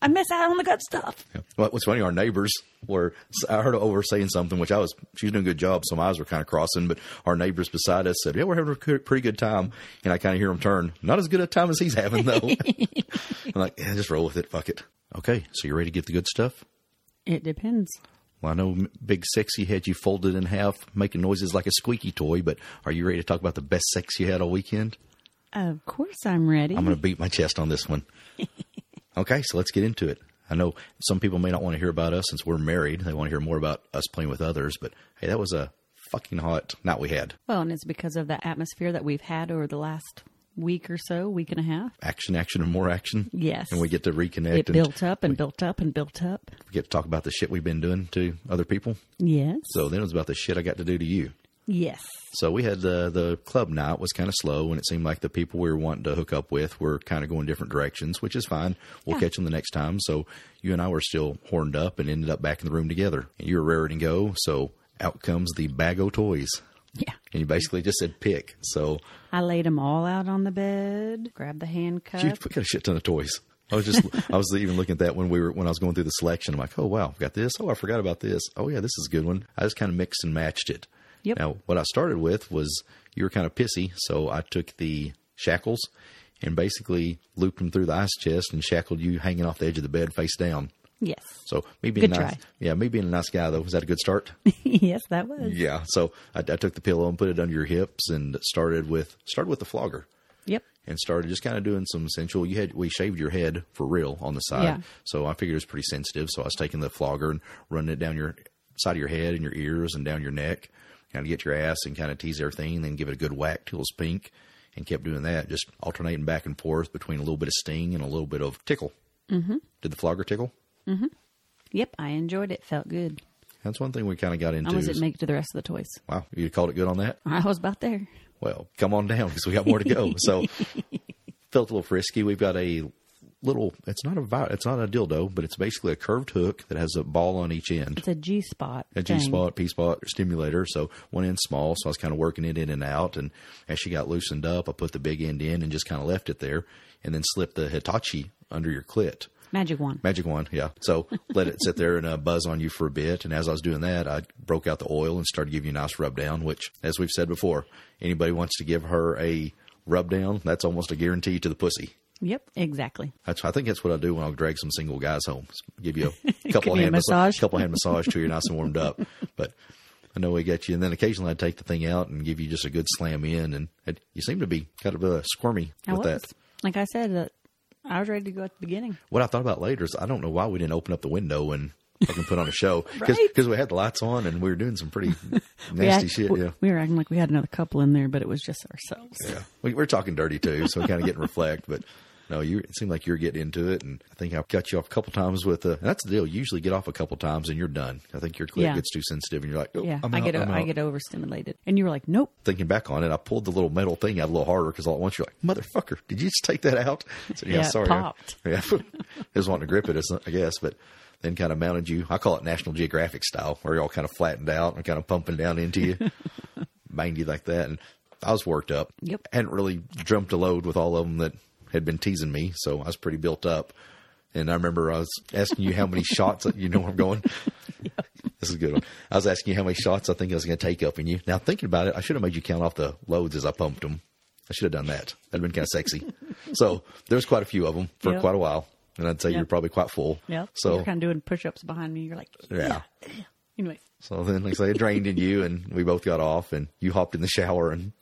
I miss out on the good stuff. Yeah. Well, what's funny, our neighbors I heard over saying something, which she was doing a good job. So my eyes were kind of crossing, but our neighbors beside us said, yeah, we're having a pretty good time. And I kind of hear him turn. Not as good a time as he's having though. I'm like, yeah, just roll with it. Fuck it. Okay. So you're ready to get the good stuff? It depends. Well, I know Big Sexy had you folded in half, making noises like a squeaky toy, but are you ready to talk about the best sex you had all weekend? Of course I'm ready. I'm going to beat my chest on this one. Okay, so let's get into it. I know some people may not want to hear about us since we're married. They want to hear more about us playing with others. But, hey, that was a fucking hot night we had. Well, and it's because of the atmosphere that we've had over the last week or so, week and a half. Action, action, and more action. Yes. And we get to reconnect. It built up and built up and built up. We get to talk about the shit we've been doing to other people. Yes. So then it was about the shit I got to do to you. Yes. So we had the club night was kind of slow, and it seemed like the people we were wanting to hook up with were kind of going different directions, which is fine. We'll catch them the next time. So you and I were still horned up and ended up back in the room together. And you were raring to go. So out comes the bag o' toys. Yeah. And you basically just said pick. So I laid them all out on the bed, grabbed the handcuff. Dude, we got a shit ton of toys. I was even looking at that when I was going through the selection. I'm like, oh, wow, I've got this. Oh, I forgot about this. Oh, yeah, this is a good one. I just kind of mixed and matched it. Yep. Now, what I started with was you were kind of pissy, so I took the shackles and basically looped them through the ice chest and shackled you hanging off the edge of the bed face down. Yes. So me being nice. Yeah, me being a nice guy, though. Was that a good start? Yes, that was. Yeah. So I took the pillow and put it under your hips and started with the flogger. Yep. And started just kind of doing some sensual. We shaved your head for real on the side. Yeah. So I figured it was pretty sensitive. So I was taking the flogger and running it down your side of your head and your ears and down your neck. Kind of get your ass and kind of tease everything and then give it a good whack till it's pink, and kept doing that, just alternating back and forth between a little bit of sting and a little bit of tickle. Mm-hmm. Did the flogger tickle? Mm-hmm. Yep, I enjoyed it. Felt good. That's one thing we kind of got into. How does it make it to the rest of the toys? Wow, you called it good on that? I was about there. Well, come on down because we got more to go. So felt a little frisky. We've got a little, it's not a dildo, but it's basically a curved hook that has a ball on each end. It's a G-spot. A G-spot, P-spot stimulator. So one end's small. So I was kind of working it in and out. And as she got loosened up, I put the big end in and just kind of left it there and then slipped the Hitachi under your clit. Magic wand. Yeah. So let it sit there and buzz on you for a bit. And as I was doing that, I broke out the oil and started giving you a nice rub down, which, as we've said before, anybody wants to give her a rub down, that's almost a guarantee to the pussy. Yep, exactly. I think that's what I do when I'll drag some single guys home. Give you a couple of hand massage. Couple hand massage till you're nice and warmed up. But I know we got you. And then occasionally I'd take the thing out and give you just a good slam in. And you seem to be kind of squirmy with that. Like I said, I was ready to go at the beginning. What I thought about later is I don't know why we didn't open up the window and fucking put on a show. Because right? We had the lights on and we were doing some pretty nasty shit. Yeah. We were acting like we had another couple in there, but it was just ourselves. Yeah. We're talking dirty too, so we kind of get and reflect. But no, it seemed like you're getting into it. And I think I've cut you off a couple times with and that's the deal. You usually get off a couple times and you're done. I think your clip gets too sensitive and you're like, oh, yeah, I get overstimulated. And you were like, nope. Thinking back on it, I pulled the little metal thing out a little harder because all at once you're like, motherfucker, did you just take that out? So, yeah, sorry. It popped. Yeah. Just wanting to grip it, I guess. But then kind of mounted you. I call it National Geographic style, where you're all kind of flattened out and kind of pumping down into you. Banged you like that. And I was worked up. Yep. Hadn't really jumped a load with all of them that had been teasing me. So I was pretty built up. And I remember I was asking you how many shots, you know where I'm going? Yep. This is a good one. I was asking you how many shots I think I was going to take up in you. Now thinking about it, I should have made you count off the loads as I pumped them. I should have done that. That'd been kind of sexy. So there was quite a few of them for quite a while. And I'd say you're probably quite full. Yeah. So you're kind of doing push-ups behind me. You're like, yeah. Anyway. So then, like I say, it drained in you and we both got off and you hopped in the shower and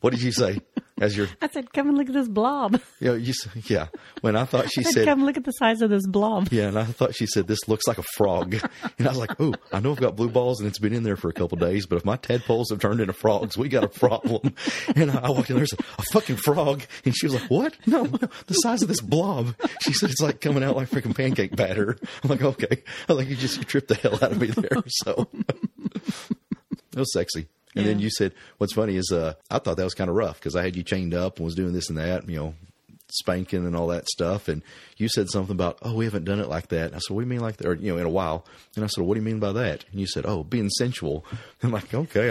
what did you say? I said, come and look at this blob. Yeah. Yeah. When I thought she said, come look at the size of this blob. Yeah. And I thought she said, this looks like a frog. And I was like, ooh, I know I've got blue balls and it's been in there for a couple of days, but if my tadpoles have turned into frogs, we got a problem. And I walked in there and said, a fucking frog. And she was like, what? No, the size of this blob. She said, it's like coming out like freaking pancake batter. I'm like, okay. I was like, you just tripped the hell out of me there. So it was sexy. And then you said, what's funny is I thought that was kind of rough because I had you chained up and was doing this and that, and, you know, spanking and all that stuff. And you said something about, oh, we haven't done it like that. And I said, what do you mean like that? Or, you know, in a while. And I said, what do you mean by that? And you said, oh, being sensual. I'm like, okay,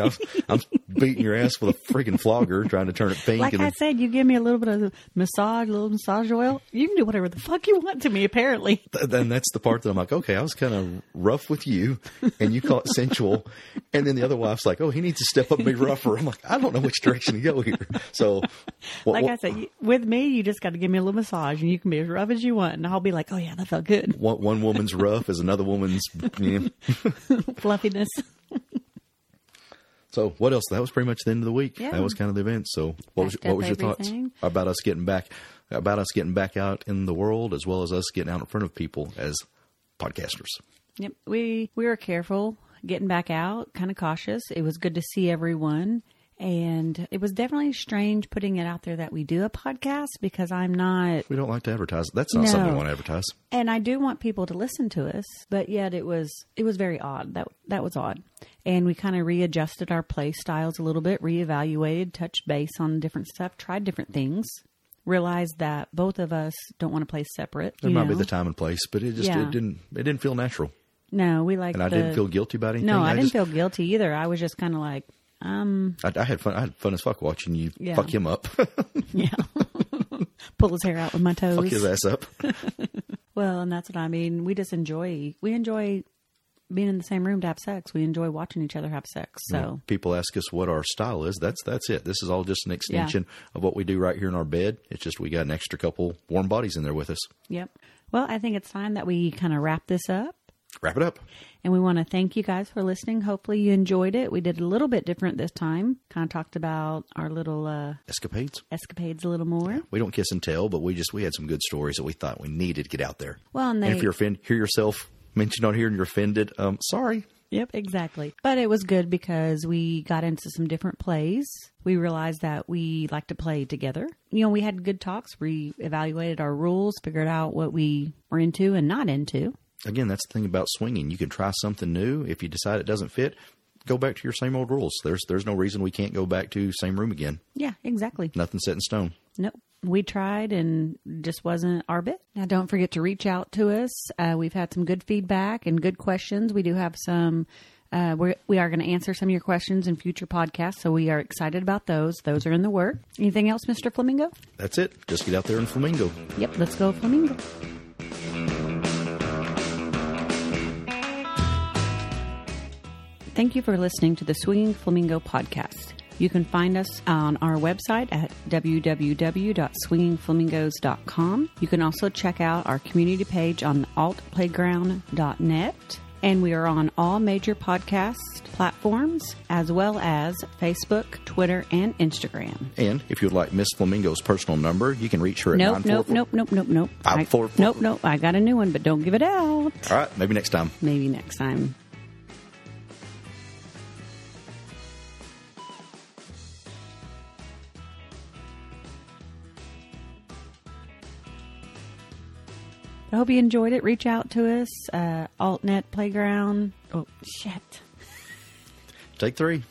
I'm beating your ass with a freaking flogger trying to turn it pink. Like I said, you give me a little bit of massage, a little massage oil. You can do whatever the fuck you want to me, apparently. Then that's the part that I'm like, okay, I was kind of rough with you and you call it sensual. And then the other wife's like, oh, he needs to step up and be rougher. I'm like, I don't know which direction to go here. So I said, with me, you just got to give me a little massage and you can be as rough as you want. And I'll be like, oh yeah, that felt good. One woman's rough is another woman's fluffiness. So what else? That was pretty much the end of the week. Yeah. That was kind of the event. So what was your thoughts about us getting back out in the world, as well as us getting out in front of people as podcasters? Yep. We were careful getting back out, kind of cautious. It was good to see everyone. And it was definitely strange putting it out there that we do a podcast, because we don't like to advertise. That's not something we want to advertise. And I do want people to listen to us, but yet it was very odd. That was odd. And we kind of readjusted our play styles a little bit, reevaluated, touched base on different stuff, tried different things, realized that both of us don't want to play separate. There might be the time and place, but it didn't feel natural. No, I didn't feel guilty about anything. No, I didn't feel guilty either. I was just kind of like. I had fun. I had fun as fuck watching you fuck him up. Yeah. Pull his hair out with my toes. Fuck his ass up. Well, and that's what I mean. We enjoy being in the same room to have sex. We enjoy watching each other have sex. So when people ask us what our style is. That's it. This is all just an extension of what we do right here in our bed. It's just, we got an extra couple warm bodies in there with us. Yep. Well, I think it's time that we kind of wrap this up. Wrap it up. And we want to thank you guys for listening. Hopefully you enjoyed it. We did a little bit different this time. Kind of talked about our little escapades a little more. Yeah. We don't kiss and tell, but we had some good stories that we thought we needed to get out there. Well, and if you're offended, hear yourself mentioned on here and you're offended, sorry. Yep, exactly. But it was good because we got into some different plays. We realized that we like to play together. You know, we had good talks. We evaluated our rules, figured out what we were into and not into. Again, that's the thing about swinging. You can try something new. If you decide it doesn't fit, go back to your same old rules. There's no reason we can't go back to same room again. Yeah, exactly. Nothing set in stone. Nope. We tried and just wasn't our bit. Now, don't forget to reach out to us. We've had some good feedback and good questions. We do have some. We are going to answer some of your questions in future podcasts, so we are excited about those. Those are in the work. Anything else, Mr. Flamingo? That's it. Just get out there and flamingo. Yep. Let's go, flamingo. Thank you for listening to the Swinging Flamingo Podcast. You can find us on our website at www.swingingflamingos.com. You can also check out our community page on AltPlayground.net. And we are on all major podcast platforms, as well as Facebook, Twitter, and Instagram. And if you'd like Miss Flamingo's personal number, you can reach her at 944. Nope. 544. Nope. I got a new one, but don't give it out. All right. Maybe next time. I hope you enjoyed it. Reach out to us. AltNet Playground. Oh, shit. Take 3.